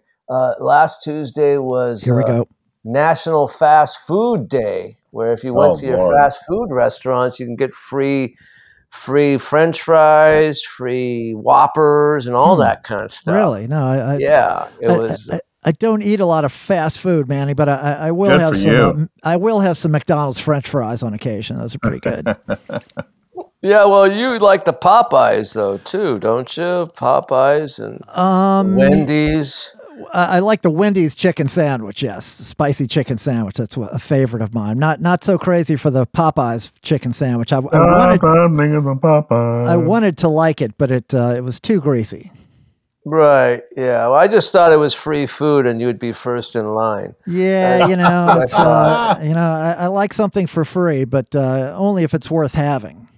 Last Tuesday was here we go. National Fast Food Day, where if you went to your fast food restaurants, you can get free French fries, free Whoppers, and all that kind of stuff. Really? No, it was. I don't eat a lot of fast food, Manny, but I will have some. I will have some McDonald's French fries on occasion. Those are pretty good. Yeah, well, you like the Popeyes though too, don't you? Popeyes and Wendy's. I like the Wendy's chicken sandwich. Yes, spicy chicken sandwich. That's a favorite of mine. Not so crazy for the Popeyes chicken sandwich. I wanted to like it, but it was too greasy. Right. Yeah. Well, I just thought it was free food, and you would be first in line. Yeah. You know. It's, you know. I like something for free, but only if it's worth having.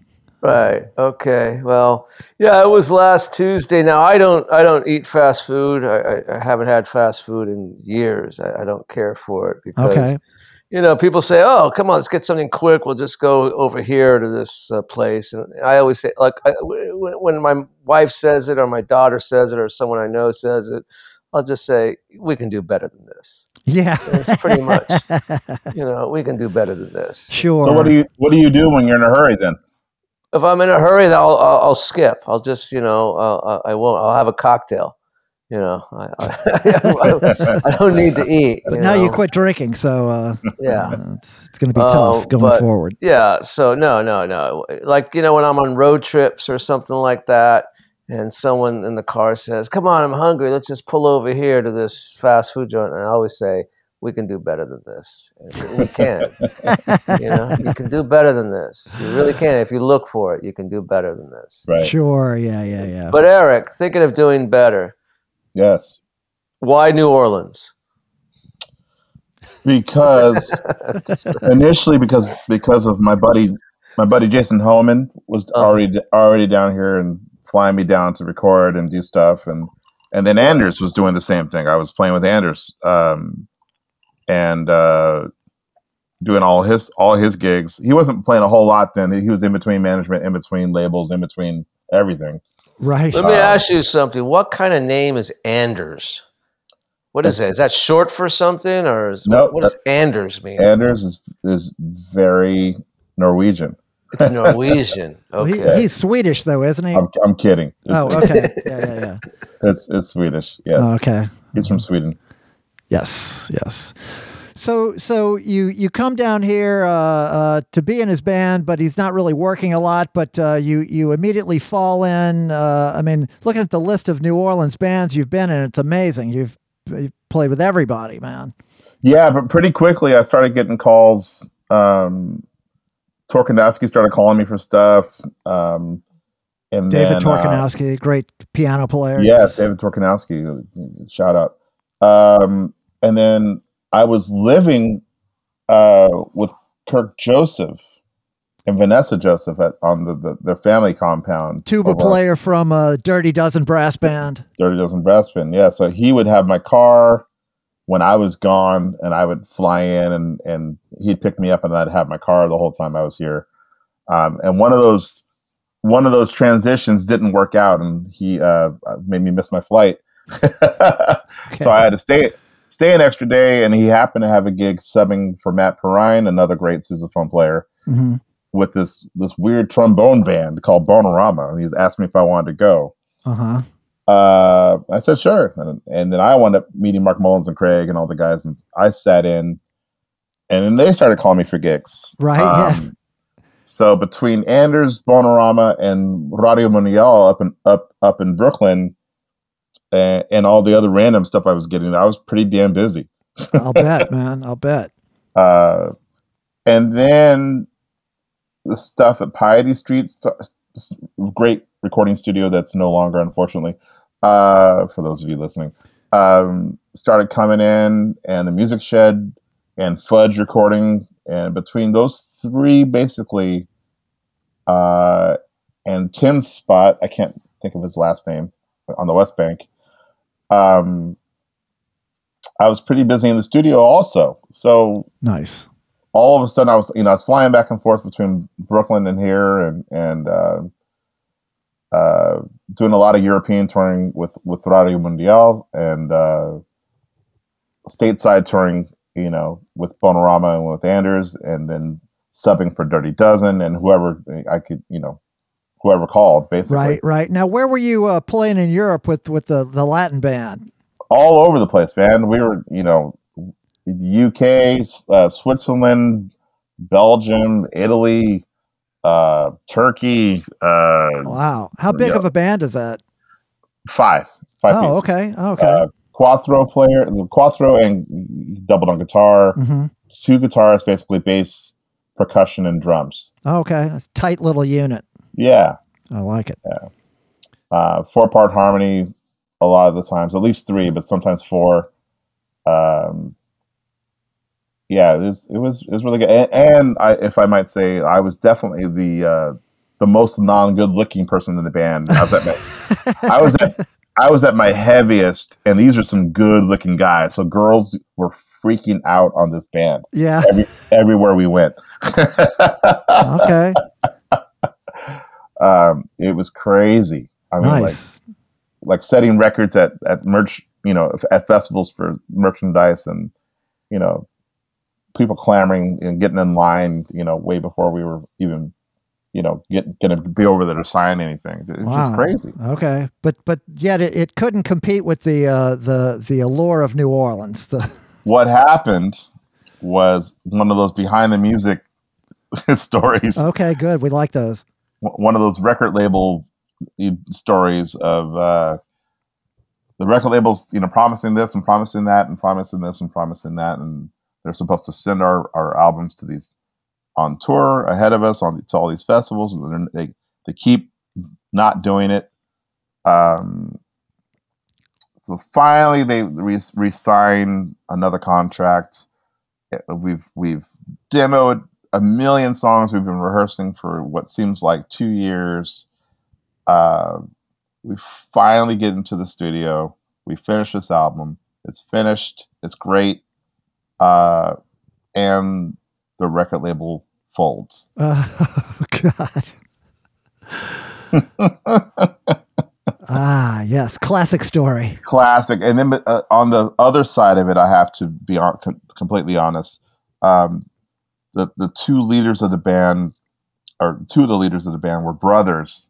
Right. Okay. Well, yeah, it was last Tuesday. Now I don't eat fast food. I haven't had fast food in years. I don't care for it because you know, people say, "Oh, come on, let's get something quick. We'll just go over here to this place." And I always say, like, when my wife says it, or my daughter says it, or someone I know says it, I'll just say, "We can do better than this." Yeah, it's pretty much, you know, we can do better than this. Sure. So what do you do when you're in a hurry then? If I'm in a hurry, I'll skip. I'll just, you know, I won't. I'll have a cocktail. You know, I don't need to eat. Now you quit drinking, so it's going to be tough going forward. Yeah, so no. Like, you know, when I'm on road trips or something like that, and someone in the car says, "Come on, I'm hungry. Let's just pull over here to this fast food joint." And I always say, "We can do better than this. We can." You know, you can do better than this. You really can. If you look for it, you can do better than this. Right. Sure. Yeah. But Eric, thinking of doing better. Yes. Why New Orleans? Because initially, because of my buddy Jason Holman was already down here and flying me down to record and do stuff, and then Anders was doing the same thing. I was playing with Anders and doing all his gigs. He wasn't playing a whole lot then. He was in between management, in between labels, in between everything. Right. Let me ask you something. What kind of name is Anders? What is it? Is that short for something, or what does Anders mean? Anders is very Norwegian. It's Norwegian. Okay. Well, he's Swedish, though, isn't he? I'm kidding. Okay. Yeah. It's Swedish. Yes. Oh, okay. He's from Sweden. Yes. So you come down here to be in his band, but he's not really working a lot, but you immediately fall in. I mean, looking at the list of New Orleans bands you've been in, it's amazing. You've played with everybody, man. Yeah, but pretty quickly I started getting calls. Torkanowski started calling me for stuff. And David Torkanowski, great piano player. Yes, David Torkanowski, shout out. And then I was living with Kirk Joseph and Vanessa Joseph on the family compound. Tuba player from Dirty Dozen Brass Band. Dirty Dozen Brass Band, yeah. So he would have my car when I was gone, and I would fly in, and he'd pick me up, and I'd have my car the whole time I was here. And one of those transitions didn't work out, and he made me miss my flight. Okay. So I had to stay an extra day, and he happened to have a gig subbing for Matt Perrine, another great sousaphone player, mm-hmm. with this weird trombone band called Bonorama. And he's asked me if I wanted to go. Uh-huh. I said, sure. And then I wound up meeting Mark Mullins and Craig and all the guys, and I sat in, and then they started calling me for gigs. Right, yeah. So between Anders, Bonorama, and Radio Mundial up in Brooklyn, and all the other random stuff I was getting, I was pretty damn busy. I'll bet, man. I'll bet. And then the stuff at Piety Street, great recording studio that's no longer, unfortunately, for those of you listening, started coming in, and the Music Shed and Fudge Recording. And between those three, basically, and Tim's spot, I can't think of his last name, on the West Bank, I was pretty busy in the studio also. So nice. All of a sudden, I was flying back and forth between Brooklyn and here, and doing a lot of European touring with Radio Mundial, and stateside touring, you know, with Bonorama and with Anders, and then subbing for Dirty Dozen and whoever I could, you know, whoever called, basically. Right. Now, where were you playing in Europe with the Latin band? All over the place, man. We were, you know, UK, Switzerland, Belgium, Italy, Turkey. Wow. How big of a band is that? Five pieces. Oh, okay. Quattro and doubled on guitar. Mm-hmm. Two guitars, basically bass, percussion, and drums. Oh, okay. That's a tight little unit. Yeah. I like it. Yeah. 4-part harmony a lot of the times, at least 3, but sometimes 4. It was really good. And I, if I might say, I was definitely the most non-good looking person in the band. I was at my heaviest, and these are some good looking guys. So girls were freaking out on this band. Yeah. Everywhere we went. Okay. It was crazy. I mean, nice. Like setting records at merch, you know, at festivals for merchandise, and, you know, people clamoring and getting in line, you know, way before we were even, you know, gonna be over there to sign anything. It's just crazy. Okay, but yet it couldn't compete with the allure of New Orleans. What happened was one of those behind the music stories. Okay, good. We like those. One of those record label stories of the record labels, you know, promising this and promising that and promising this and promising that, and they're supposed to send our albums to these on tour ahead of us to all these festivals, and they keep not doing it. So finally, they re-signed another contract. We've demoed a million songs. We've been rehearsing for what seems like 2 years. We finally get into the studio. We finish this album. It's finished. It's great. And the record label folds. Oh, God. Yes. Classic story. Classic. And then on the other side of it, I have to be completely honest. Two of the leaders of the band were brothers,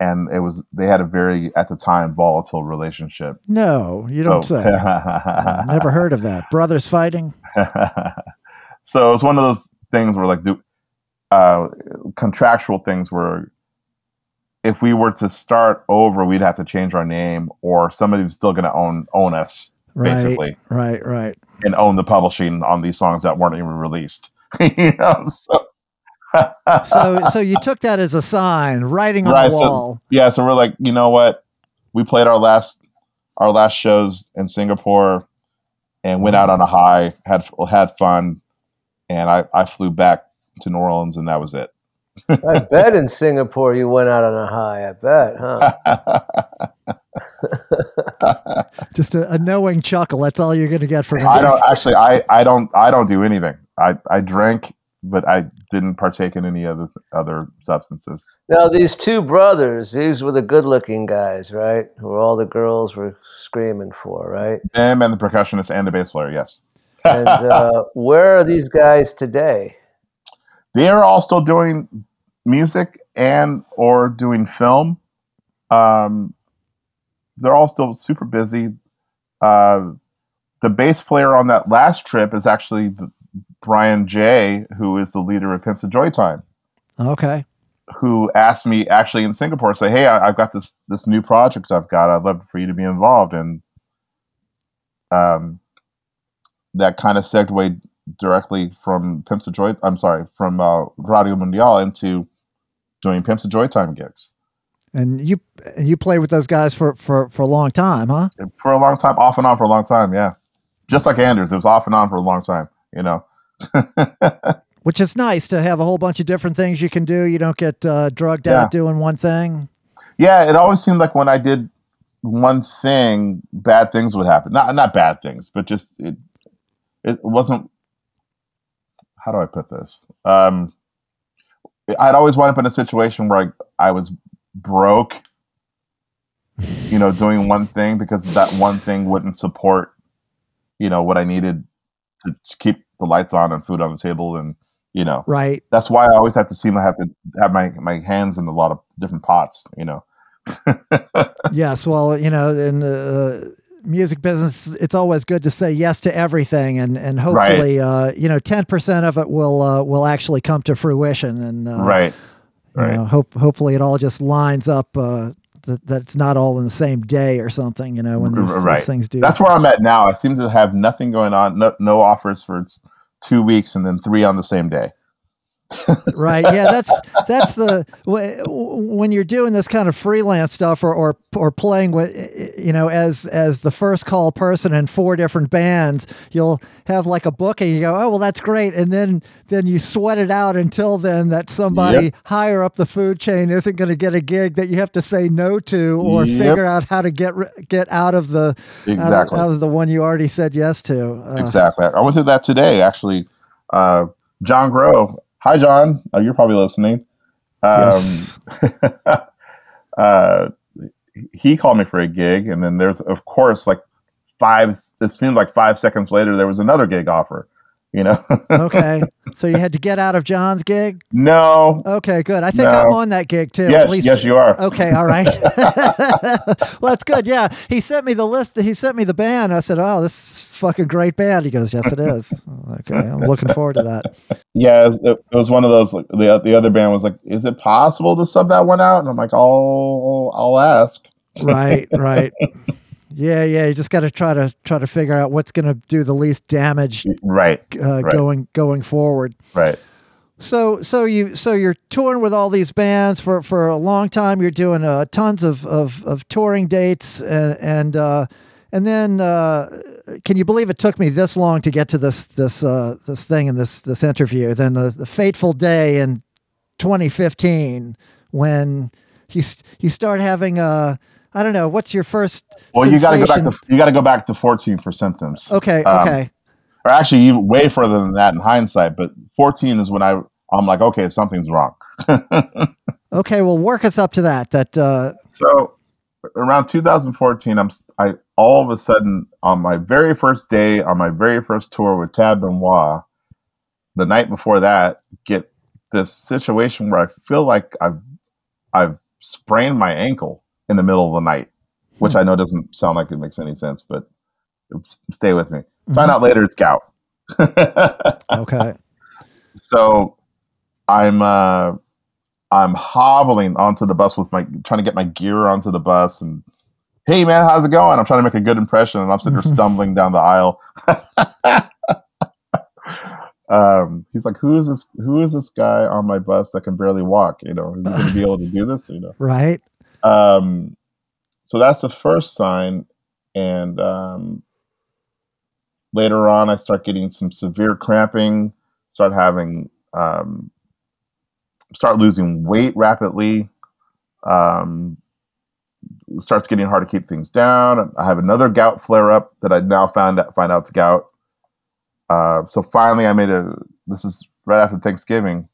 and they had a very, at the time, volatile relationship. No, you don't say. Never heard of that. Brothers fighting. So it's one of those things where, like, contractual things where if we were to start over, we'd have to change our name, or somebody was still going to own us, basically. Right. And own the publishing on these songs that weren't even released. You know, so. so you took that as a sign, writing on the wall. Yeah, so we're like, you know what? We played our last shows in Singapore and went out on a high, had fun, and I flew back to New Orleans, and that was it. I bet in Singapore you went out on a high, I bet, huh? Just a knowing chuckle. That's all you're going to get from me. I don't do anything. I drank, but I didn't partake in any other substances. Now, these two brothers, these were the good-looking guys, right? Who all the girls were screaming for, right? Them and the percussionist and the bass player, yes. And where are these guys today? They are all still doing music and or doing film. They're all still super busy. The bass player on that last trip is actually Brian Jay, who is the leader of Pimps of Joytime. Okay. Who asked me actually in Singapore, say, hey, I've got this new project I've got. I'd love for you to be involved. And that kind of segued directly from Radio Mundial into doing Pimps of Joytime gigs. And you played with those guys for a long time, huh? For a long time, off and on for a long time, yeah. Just like Anders, it was off and on for a long time, you know. Which is nice to have a whole bunch of different things you can do. You don't get drugged out doing one thing. Yeah, it always seemed like when I did one thing, bad things would happen. Not bad things, but just it wasn't. How do I put this? I'd always wind up in a situation where I was broke, you know, doing one thing because that one thing wouldn't support, you know, what I needed to keep the lights on and food on the table, and you know, right. That's why I always have to seem I have to have my hands in a lot of different pots, you know. Yes, well, you know, in the music business, it's always good to say yes to everything, and hopefully, you know, 10% of it will actually come to fruition, and you know, hopefully, it all just lines up. That it's not all in the same day or something, you know, when these things do. That's where I'm at now. I seem to have nothing going on, no offers for 2 weeks and then 3 on the same day. Right. Yeah. That's when you're doing this kind of freelance stuff or playing with, you know, as the first call person in four different bands, you'll have like a booking. You go, oh, well, that's great. And then you sweat it out until then that somebody higher up the food chain isn't going to get a gig that you have to say no to or figure out how to get out of the out of the one you already said yes to. Exactly. I went through that today, actually. John Groh. Hi, John. You're probably listening. Yes. He called me for a gig, and then there's, of course, like it seemed like 5 seconds later, there was another gig offer, you know? Okay. So you had to get out of John's gig? No. Okay, good. I think I'm on that gig too. Yes, at least. Yes, you are. Okay. All right. Well, that's good. Yeah. He sent me the list. He sent me the band. I said, oh, this is fucking great band. He goes, yes, it is. Okay. I'm looking forward to that. Yeah. It was one of those, like, the other band was like, is it possible to sub that one out? And I'm like, I'll ask. Right. Right. Yeah, yeah, you just got to try to figure out what's going to do the least damage, right. Going forward, right. So you're touring with all these bands for a long time. You're doing tons of touring dates, and then can you believe it took me this long to get to this thing and this interview? Then the fateful day in 2015 when you start having I don't know. What's your first? Well, sensation? you got to go back to 14 for symptoms. Okay, okay. Or actually, even way further than that in hindsight. But 14 is when I'm like, okay, something's wrong. Okay, well, work us up to that. So around 2014, I all of a sudden on my very first day on my very first tour with Tad Benoit, the night before that, get this situation where I feel like I've sprained my ankle in the middle of the night, which I know doesn't sound like it makes any sense, but stay with me. Find out later it's gout. Okay. So I'm hobbling onto the bus trying to get my gear onto the bus, and hey man, how's it going? I'm trying to make a good impression, and I'm sitting there stumbling down the aisle. He's like, who is this guy on my bus that can barely walk? You know, is he going to be able to do this? You know, right. So that's the first sign, and later on I start getting some severe cramping, start having start losing weight rapidly, starts getting hard to keep things down. I have another gout flare up that I now find out is gout. So finally I made this is right after Thanksgiving.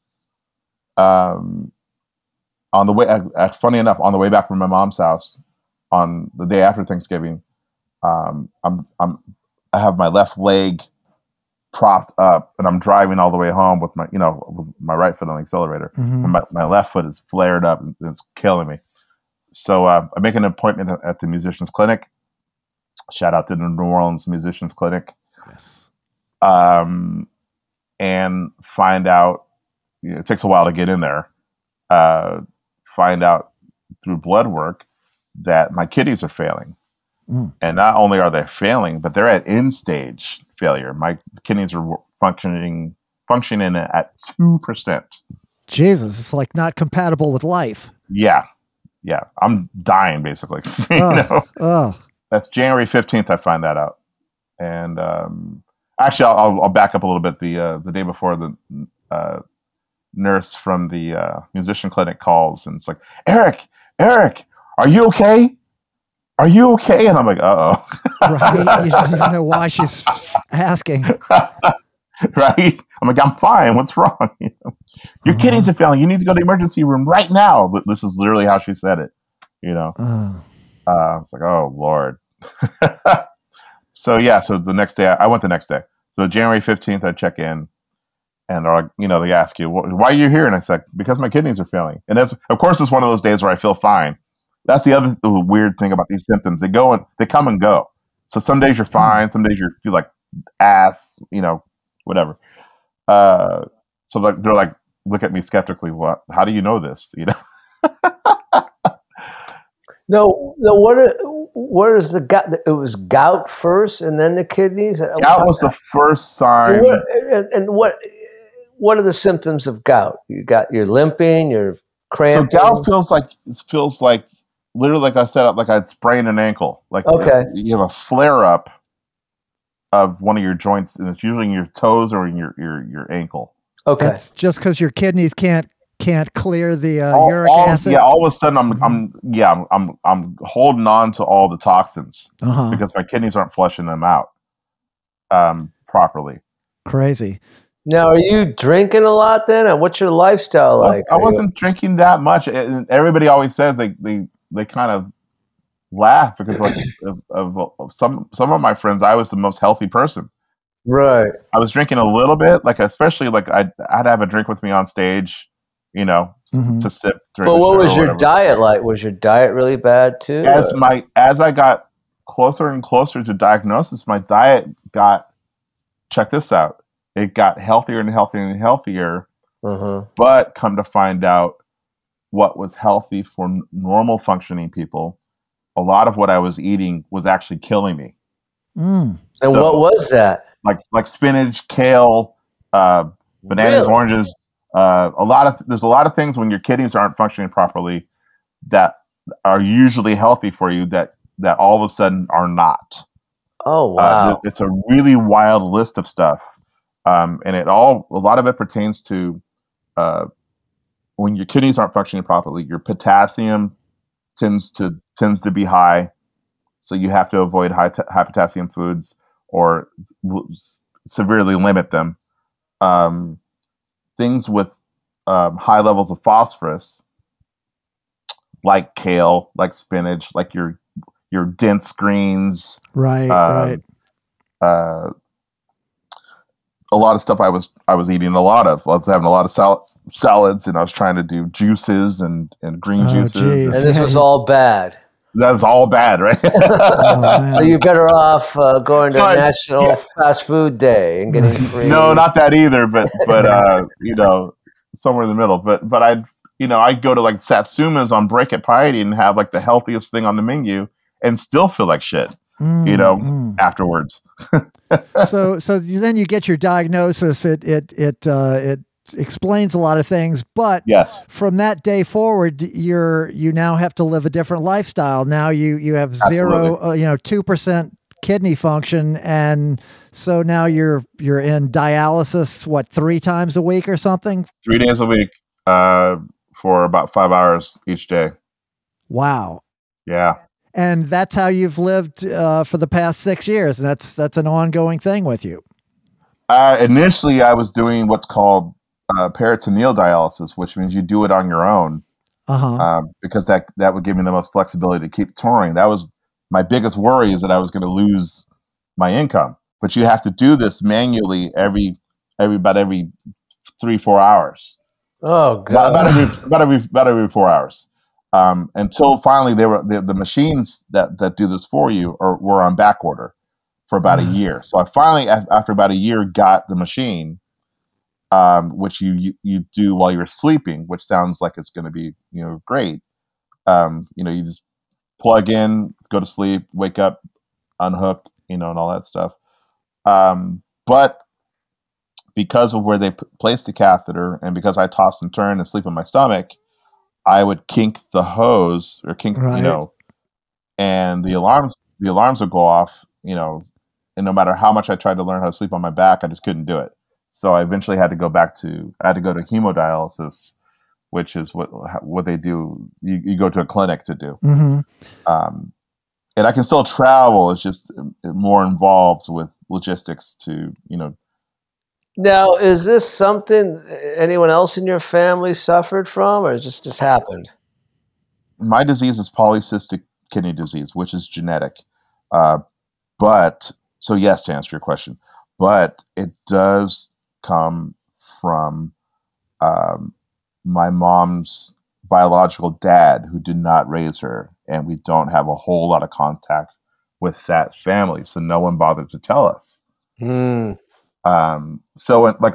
On the way, funny enough, on the way back from my mom's house, on the day after Thanksgiving, I have my left leg propped up, and I'm driving all the way home with my right foot on the accelerator, and my left foot is flared up and it's killing me. So I make an appointment at the Musicians clinic. Shout out to the New Orleans Musicians clinic. Yes. And find out, it takes a while to get in there. Find out through blood work that my kidneys are failing. And not only are they failing, but they're at end stage failure. My kidneys are functioning at 2%. Jesus, it's like not compatible with life. Yeah, I'm dying basically. That's January 15th. I find that out, and actually, I'll back up a little bit. The day before the nurse from the musician clinic calls, and it's like, Eric, are you okay? Are you okay? And I'm like, uh-oh. Right? You don't know why she's asking. Right? I'm like, I'm fine. What's wrong? You know? Your kidneys are failing. You need to go to the emergency room right now. But this is literally how she said it, you know? I was like, oh, Lord. So the next day, I went the next day. So January 15th, I check in. And they ask you, why are you here? And I said, because my kidneys are failing. And that's, of course, it's one of those days where I feel fine. That's the other weird thing about these symptoms. They come and go. So some days you're fine. Some days you feel like ass, whatever. So they're like, look at me skeptically. What? How do you know this? No. What is the gout? It was gout first, and then the kidneys. Gout was the first sign. What are the symptoms of gout? You're limping, you're cramping. So gout feels like literally like I set up, like I'd sprained an ankle. Like you have a flare up of one of your joints, and it's usually in your toes or in your ankle. Okay, that's just because your kidneys can't clear the uric acid. Yeah, all of a sudden I'm holding on to all the toxins because my kidneys aren't flushing them out properly. Crazy. Now, are you drinking a lot then? And what's your lifestyle like? I wasn't drinking that much. And everybody always says they kind of laugh because like of some of my friends, I was the most healthy person. Right. I was drinking a little bit, like especially like I'd have a drink with me on stage, you know, to sip. But what was your diet like? Was your diet really bad too? As I got closer and closer to diagnosis, my diet got, check this out, it got healthier and healthier and healthier. But come to find out, what was healthy for normal functioning people, a lot of what I was eating was actually killing me. So, and what was that? Like spinach, kale, bananas, oranges. There's a lot of things when your kidneys aren't functioning properly that are usually healthy for you that all of a sudden are not. Oh wow! It's a really wild list of stuff, and a lot of it pertains to when your kidneys aren't functioning properly. Your potassium tends to be high. So you have to avoid high potassium foods or severely limit them. Things with high levels of phosphorus, like kale, like spinach, like your dense greens, right. A lot of stuff I was eating a lot of. I was having a lot of salads, and I was trying to do juices and green juices. Geez. And this was all bad. That's all bad, right? So you're better off going to National Fast Food Day and getting free. No, not that either, but you know, somewhere in the middle. But I'd go to like Satsuma's on break at Piety and have like the healthiest thing on the menu and still feel like shit, afterwards. So then you get your diagnosis. It explains a lot of things, but from that day forward, you now have to live a different lifestyle. Now you have zero, 2% kidney function, and so now you're in dialysis. What, 3 times a week or something? 3 days a week, for about 5 hours each day. Wow. Yeah. And that's how you've lived for the past 6 years, and that's an ongoing thing with you. Initially, I was doing what's called peritoneal dialysis, which means you do it on your own, because that would give me the most flexibility to keep touring. That was my biggest worry, is that I was going to lose my income. But you have to do this manually about every 3-4 hours. Oh god! About every 4 hours, until finally they were the machines that do this for you were on back order for about a year. So I finally, after about a year, got the machine. Which you do while you're sleeping, which sounds like it's going to be great. You just plug in, go to sleep, wake up, unhooked, and all that stuff. But because of where they placed the catheter, and because I tossed and turned and sleep on my stomach, I would kink the hose or and the alarms would go off, and no matter how much I tried to learn how to sleep on my back, I just couldn't do it. So I eventually had to go to hemodialysis, which is what they do. You go to a clinic to do. And I can still travel. It's just more involved with logistics to. Now, is this something anyone else in your family suffered from, or just happened? My disease is polycystic kidney disease, which is genetic. So yes, to answer your question, but it does come from my mom's biological dad, who did not raise her, and we don't have a whole lot of contact with that family, so no one bothered to tell us. So like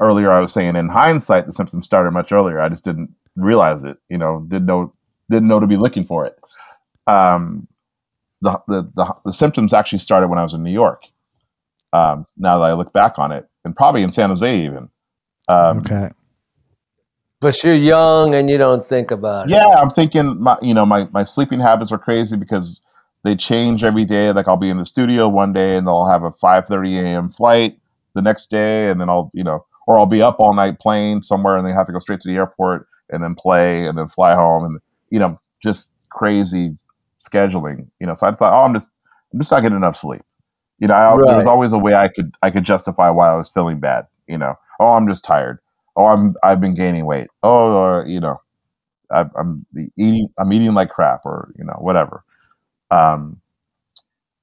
earlier I was saying, in hindsight the symptoms started much earlier. I just didn't realize it, didn't know to be looking for it. The symptoms actually started when I was in New York, now that I look back on it, and probably in San Jose even. But you're young and you don't think about it. Yeah, I'm thinking my sleeping habits are crazy because they change every day. Like I'll be in the studio one day and they'll have a 5:30 a.m. flight the next day, and then I'll be up all night playing somewhere and then have to go straight to the airport and then play and then fly home and just crazy scheduling. So I thought, I'm just not getting enough sleep. There was always a way I could justify why I was feeling bad. I'm just tired. I've been gaining weight. I'm eating like crap, or whatever. But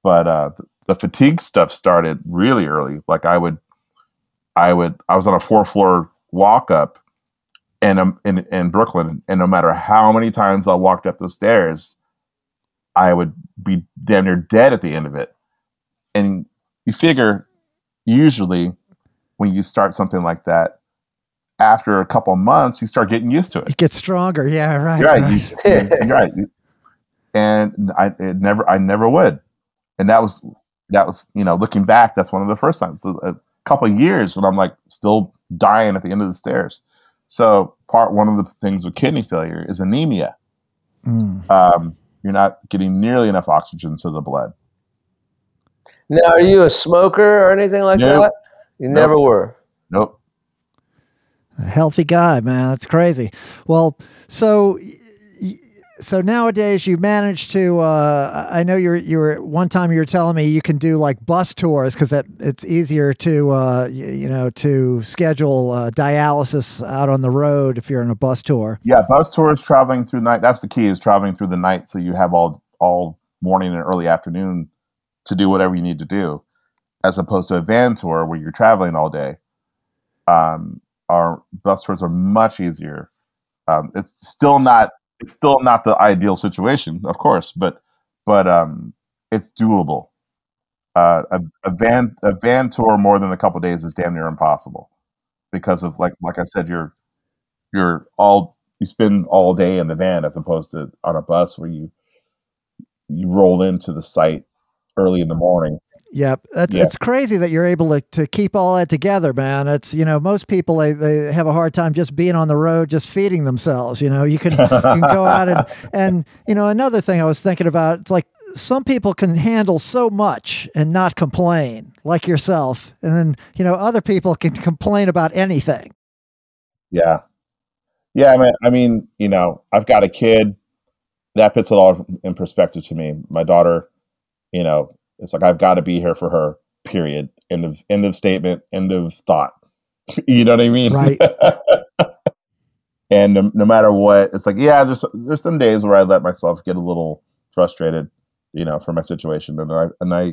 the fatigue stuff started really early. Like I was on a 4-floor walk up, and I'm in Brooklyn, and no matter how many times I walked up the stairs, I would be damn near dead at the end of it. And you figure, usually, when you start something like that, after a couple of months, you start getting used to it. It gets stronger, yeah, right. You're right. And I never would. And that was, looking back, that's one of the first times. So a couple of years, and I'm like still dying at the end of the stairs. So one of the things with kidney failure is anemia. Mm. You're not getting nearly enough oxygen to the blood. Now, are you a smoker or anything like that? You never were. Nope. A healthy guy, man. That's crazy. Well, so nowadays you manage to. I know you were one time you were telling me you can do like bus tours because it's easier to to schedule dialysis out on the road if you're in a bus tour. Yeah, bus tours traveling through night. That's the key, is traveling through the night, so you have all morning and early afternoon to do whatever you need to do, as opposed to a van tour where you're traveling all day. Our bus tours are much easier. It's still not the ideal situation, of course, but it's doable. A van tour more than a couple of days is damn near impossible because of like I said, you spend all day in the van as opposed to on a bus where you roll into the site early in the morning. Yep. It's crazy that you're able to keep all that together, man. It's, most people, they have a hard time just being on the road, just feeding themselves. You can go out and another thing I was thinking about, it's like some people can handle so much and not complain, like yourself. And then, other people can complain about anything. Yeah. Yeah. I mean, I've got a kid that puts it all in perspective to me. My daughter, it's like, I've got to be here for her, period. End of statement, end of thought. You know what I mean? Right. And no matter what, it's like, yeah, there's some days where I let myself get a little frustrated, for my situation. And I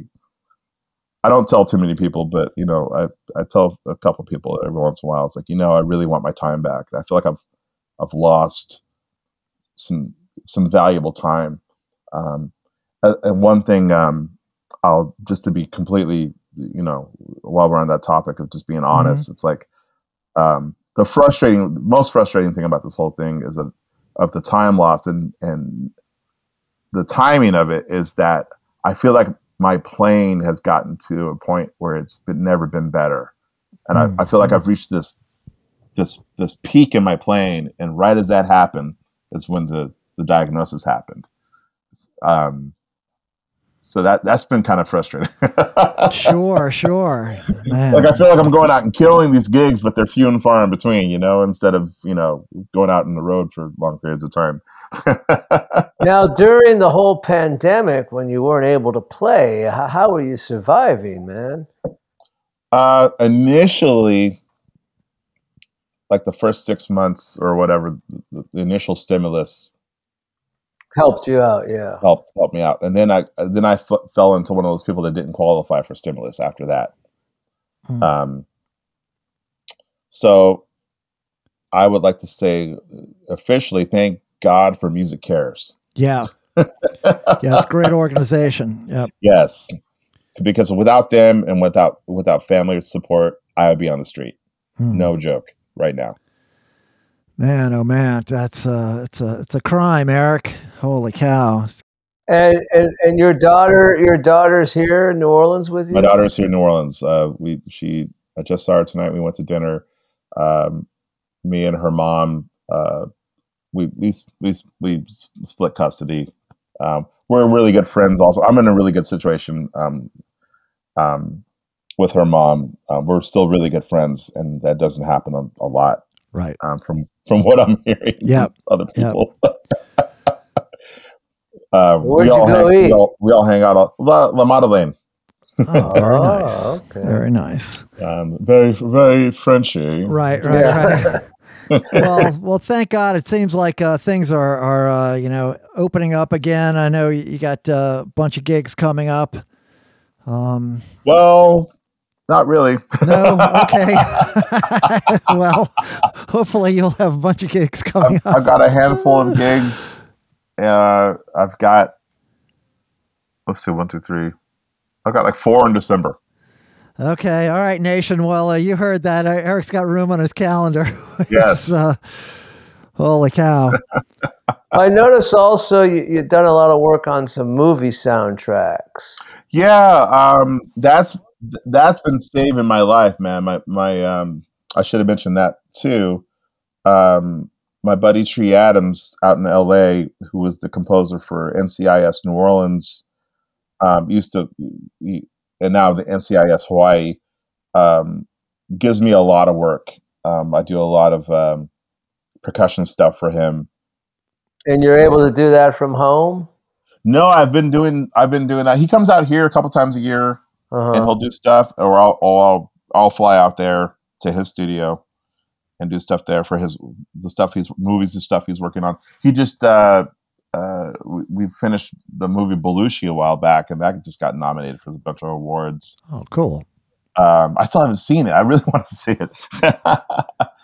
don't tell too many people, but, I tell a couple people every once in a while. It's like, I really want my time back. I feel like I've lost some valuable time. And one thing, I'll just to be completely, while we're on that topic of just being honest, mm-hmm. It's like the most frustrating thing about this whole thing is of the time lost and the timing of it is that I feel like my playing has gotten to a point where it's never been better. And mm-hmm. I feel like I've reached this peak in my playing. And right as that happened is when the diagnosis happened. So that's been kind of frustrating. Sure. Man. Like I feel like I'm going out and killing these gigs, but they're few and far in between, instead of, going out on the road for long periods of time. Now, during the whole pandemic, when you weren't able to play, how were you surviving, man? Initially, like the first 6 months or whatever, the initial stimulus helped you out, yeah. Helped me out, and then I fell into one of those people that didn't qualify for stimulus after that. Mm. So I would like to say officially, thank God for Music Cares. Yeah, it's a great organization. Yep. Yes, because without them and without family support, I would be on the street. Mm. No joke, right now. Man, oh man, that's it's a crime, Eric. Holy cow! And your daughter's here in New Orleans with you. My daughter's here in New Orleans. I just saw her tonight. We went to dinner. Me and her mom we split custody. We're really good friends. Also, I'm in a really good situation with her mom. We're still really good friends, and that doesn't happen a lot, right? From what I'm hearing, from other people. We all hang out on La Mata Lane. Oh, very nice. Okay. Very nice. Very, very Frenchy. Right. Well, thank God. It seems like things are opening up again. I know you got a bunch of gigs coming up. Well, not really. No. Okay. Well, hopefully you'll have a bunch of gigs coming up. I've got a handful of gigs. I've got. Let's see, 1, 2, 3. I've got like 4 in December. Okay. All right, Nation. Well, you heard that. Eric's got room on his calendar. Yes. Holy cow. I noticed also you've done a lot of work on some movie soundtracks. Yeah. That's been saving my life, man. My I should have mentioned that too. My buddy Tree Adams out in LA, who was the composer for NCIS New Orleans, and now the NCIS Hawaii, gives me a lot of work. I do a lot of percussion stuff for him. And you're able to do that from home? No, I've been doing that. He comes out here a couple times a year, and he'll do stuff, or I'll fly out there to his studio and do stuff there for the stuff he's working on. He just we finished the movie Belushi a while back, and that just got nominated for a bunch of awards. Oh, cool. I still haven't seen it. I really want to see it.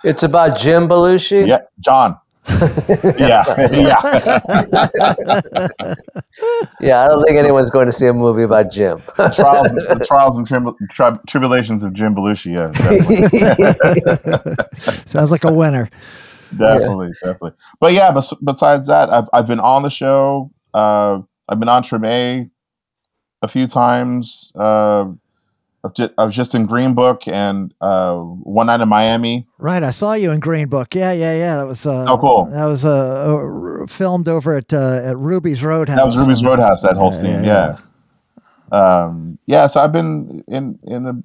It's about Jim Belushi? Yeah, John. Yeah, I don't think anyone's going to see a movie about Jim. The trials and tribulations of Jim Belushi, yeah. Sounds like a winner. Definitely. But yeah, besides that, I've been on the show. I've been on Treme a few times. I was just in Green Book and one night in Miami. Right, I saw you in Green Book. Yeah. That was cool. That was filmed over at Ruby's Roadhouse. That was Ruby's Roadhouse. That whole scene. Yeah. So I've been in the.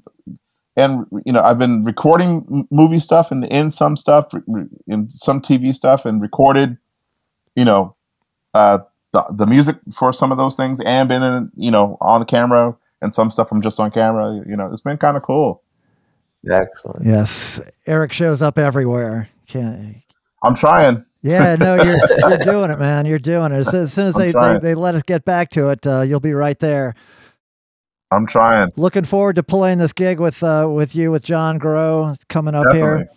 And, I've been recording movie stuff and in some stuff, in some TV stuff, and recorded, the music for some of those things, and been in, on the camera, and some stuff I'm just on camera. It's been kind of cool. Excellent. Yes. Eric shows up everywhere. I'm trying. Yeah, no, you're doing it, man. You're doing it. As soon as they let us get back to it, you'll be right there. I'm trying. Looking forward to playing this gig with John Groh coming up here.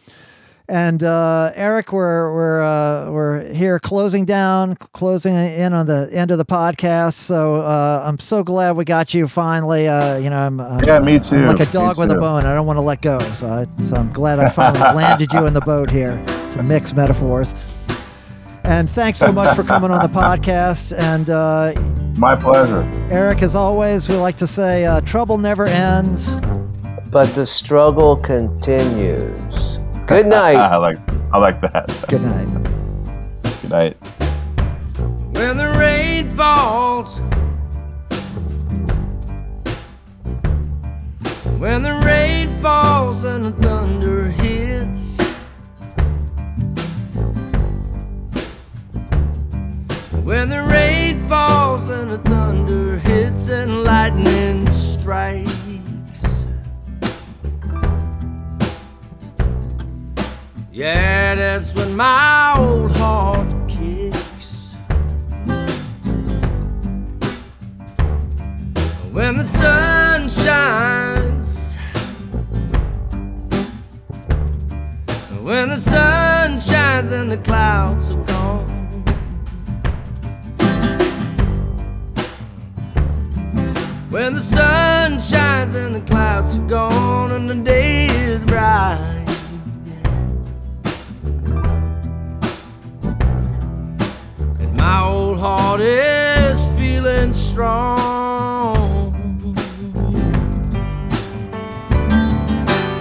And Eric, we're here closing in on the end of the podcast. So I'm so glad we got you finally. I'm me too. I'm like a dog with a bone. I don't want to let go. So I'm glad I finally landed you in the boat here, to mix metaphors. And thanks so much for coming on the podcast. And my pleasure. Eric, as always, we like to say trouble never ends, but the struggle continues. Good night. I like that. Good night. Good night. When the rain falls, and the thunder hits, when the rain falls and the thunder hits and lightning strikes. Yeah, that's when my old heart kicks. When the sun shines, and the clouds are gone. When the sun shines and the clouds are gone and the day is bright. And my old heart is feeling strong.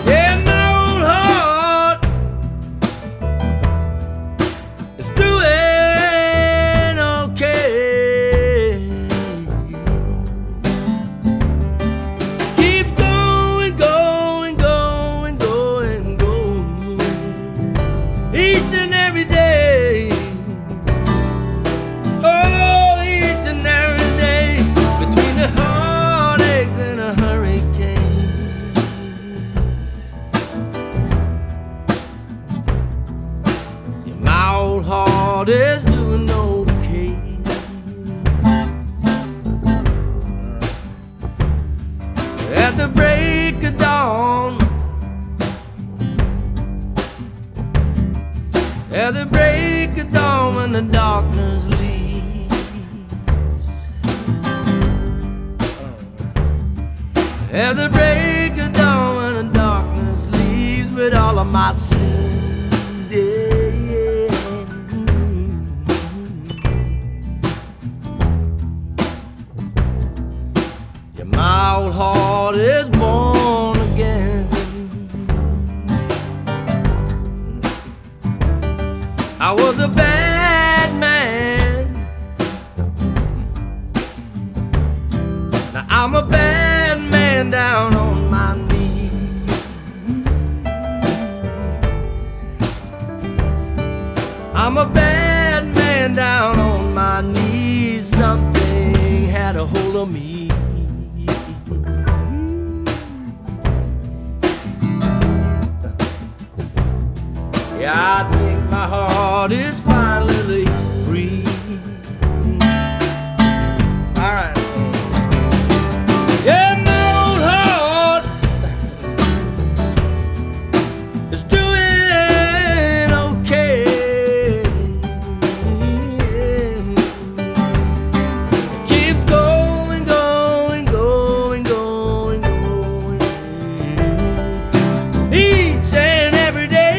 Yeah, my old heart daughter's doing okay. At the break of dawn, at the break of dawn, when the darkness leaves, at the break of dawn, when the darkness leaves, with all of my sins, yeah. My old heart is born again. I was a bad man. Now I'm a bad man down on my knees. I'm a bad man down on my knees. Something had a hold of me. I think my heart is finally free. All right. Yeah, my old heart is doing okay. It keeps going, going, going, going, going. Each and every day.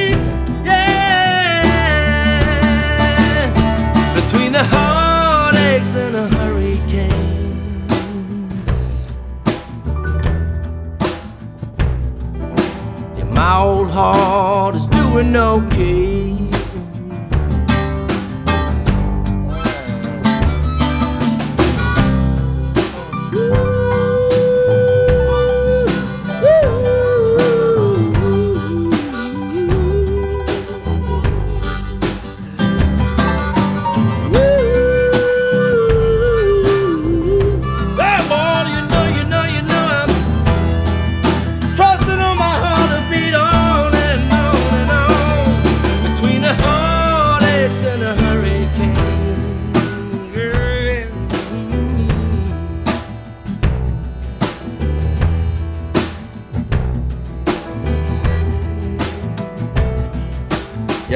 The heartaches and the hurricanes, yeah, my old heart is doing okay.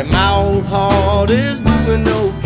My old heart is doing okay.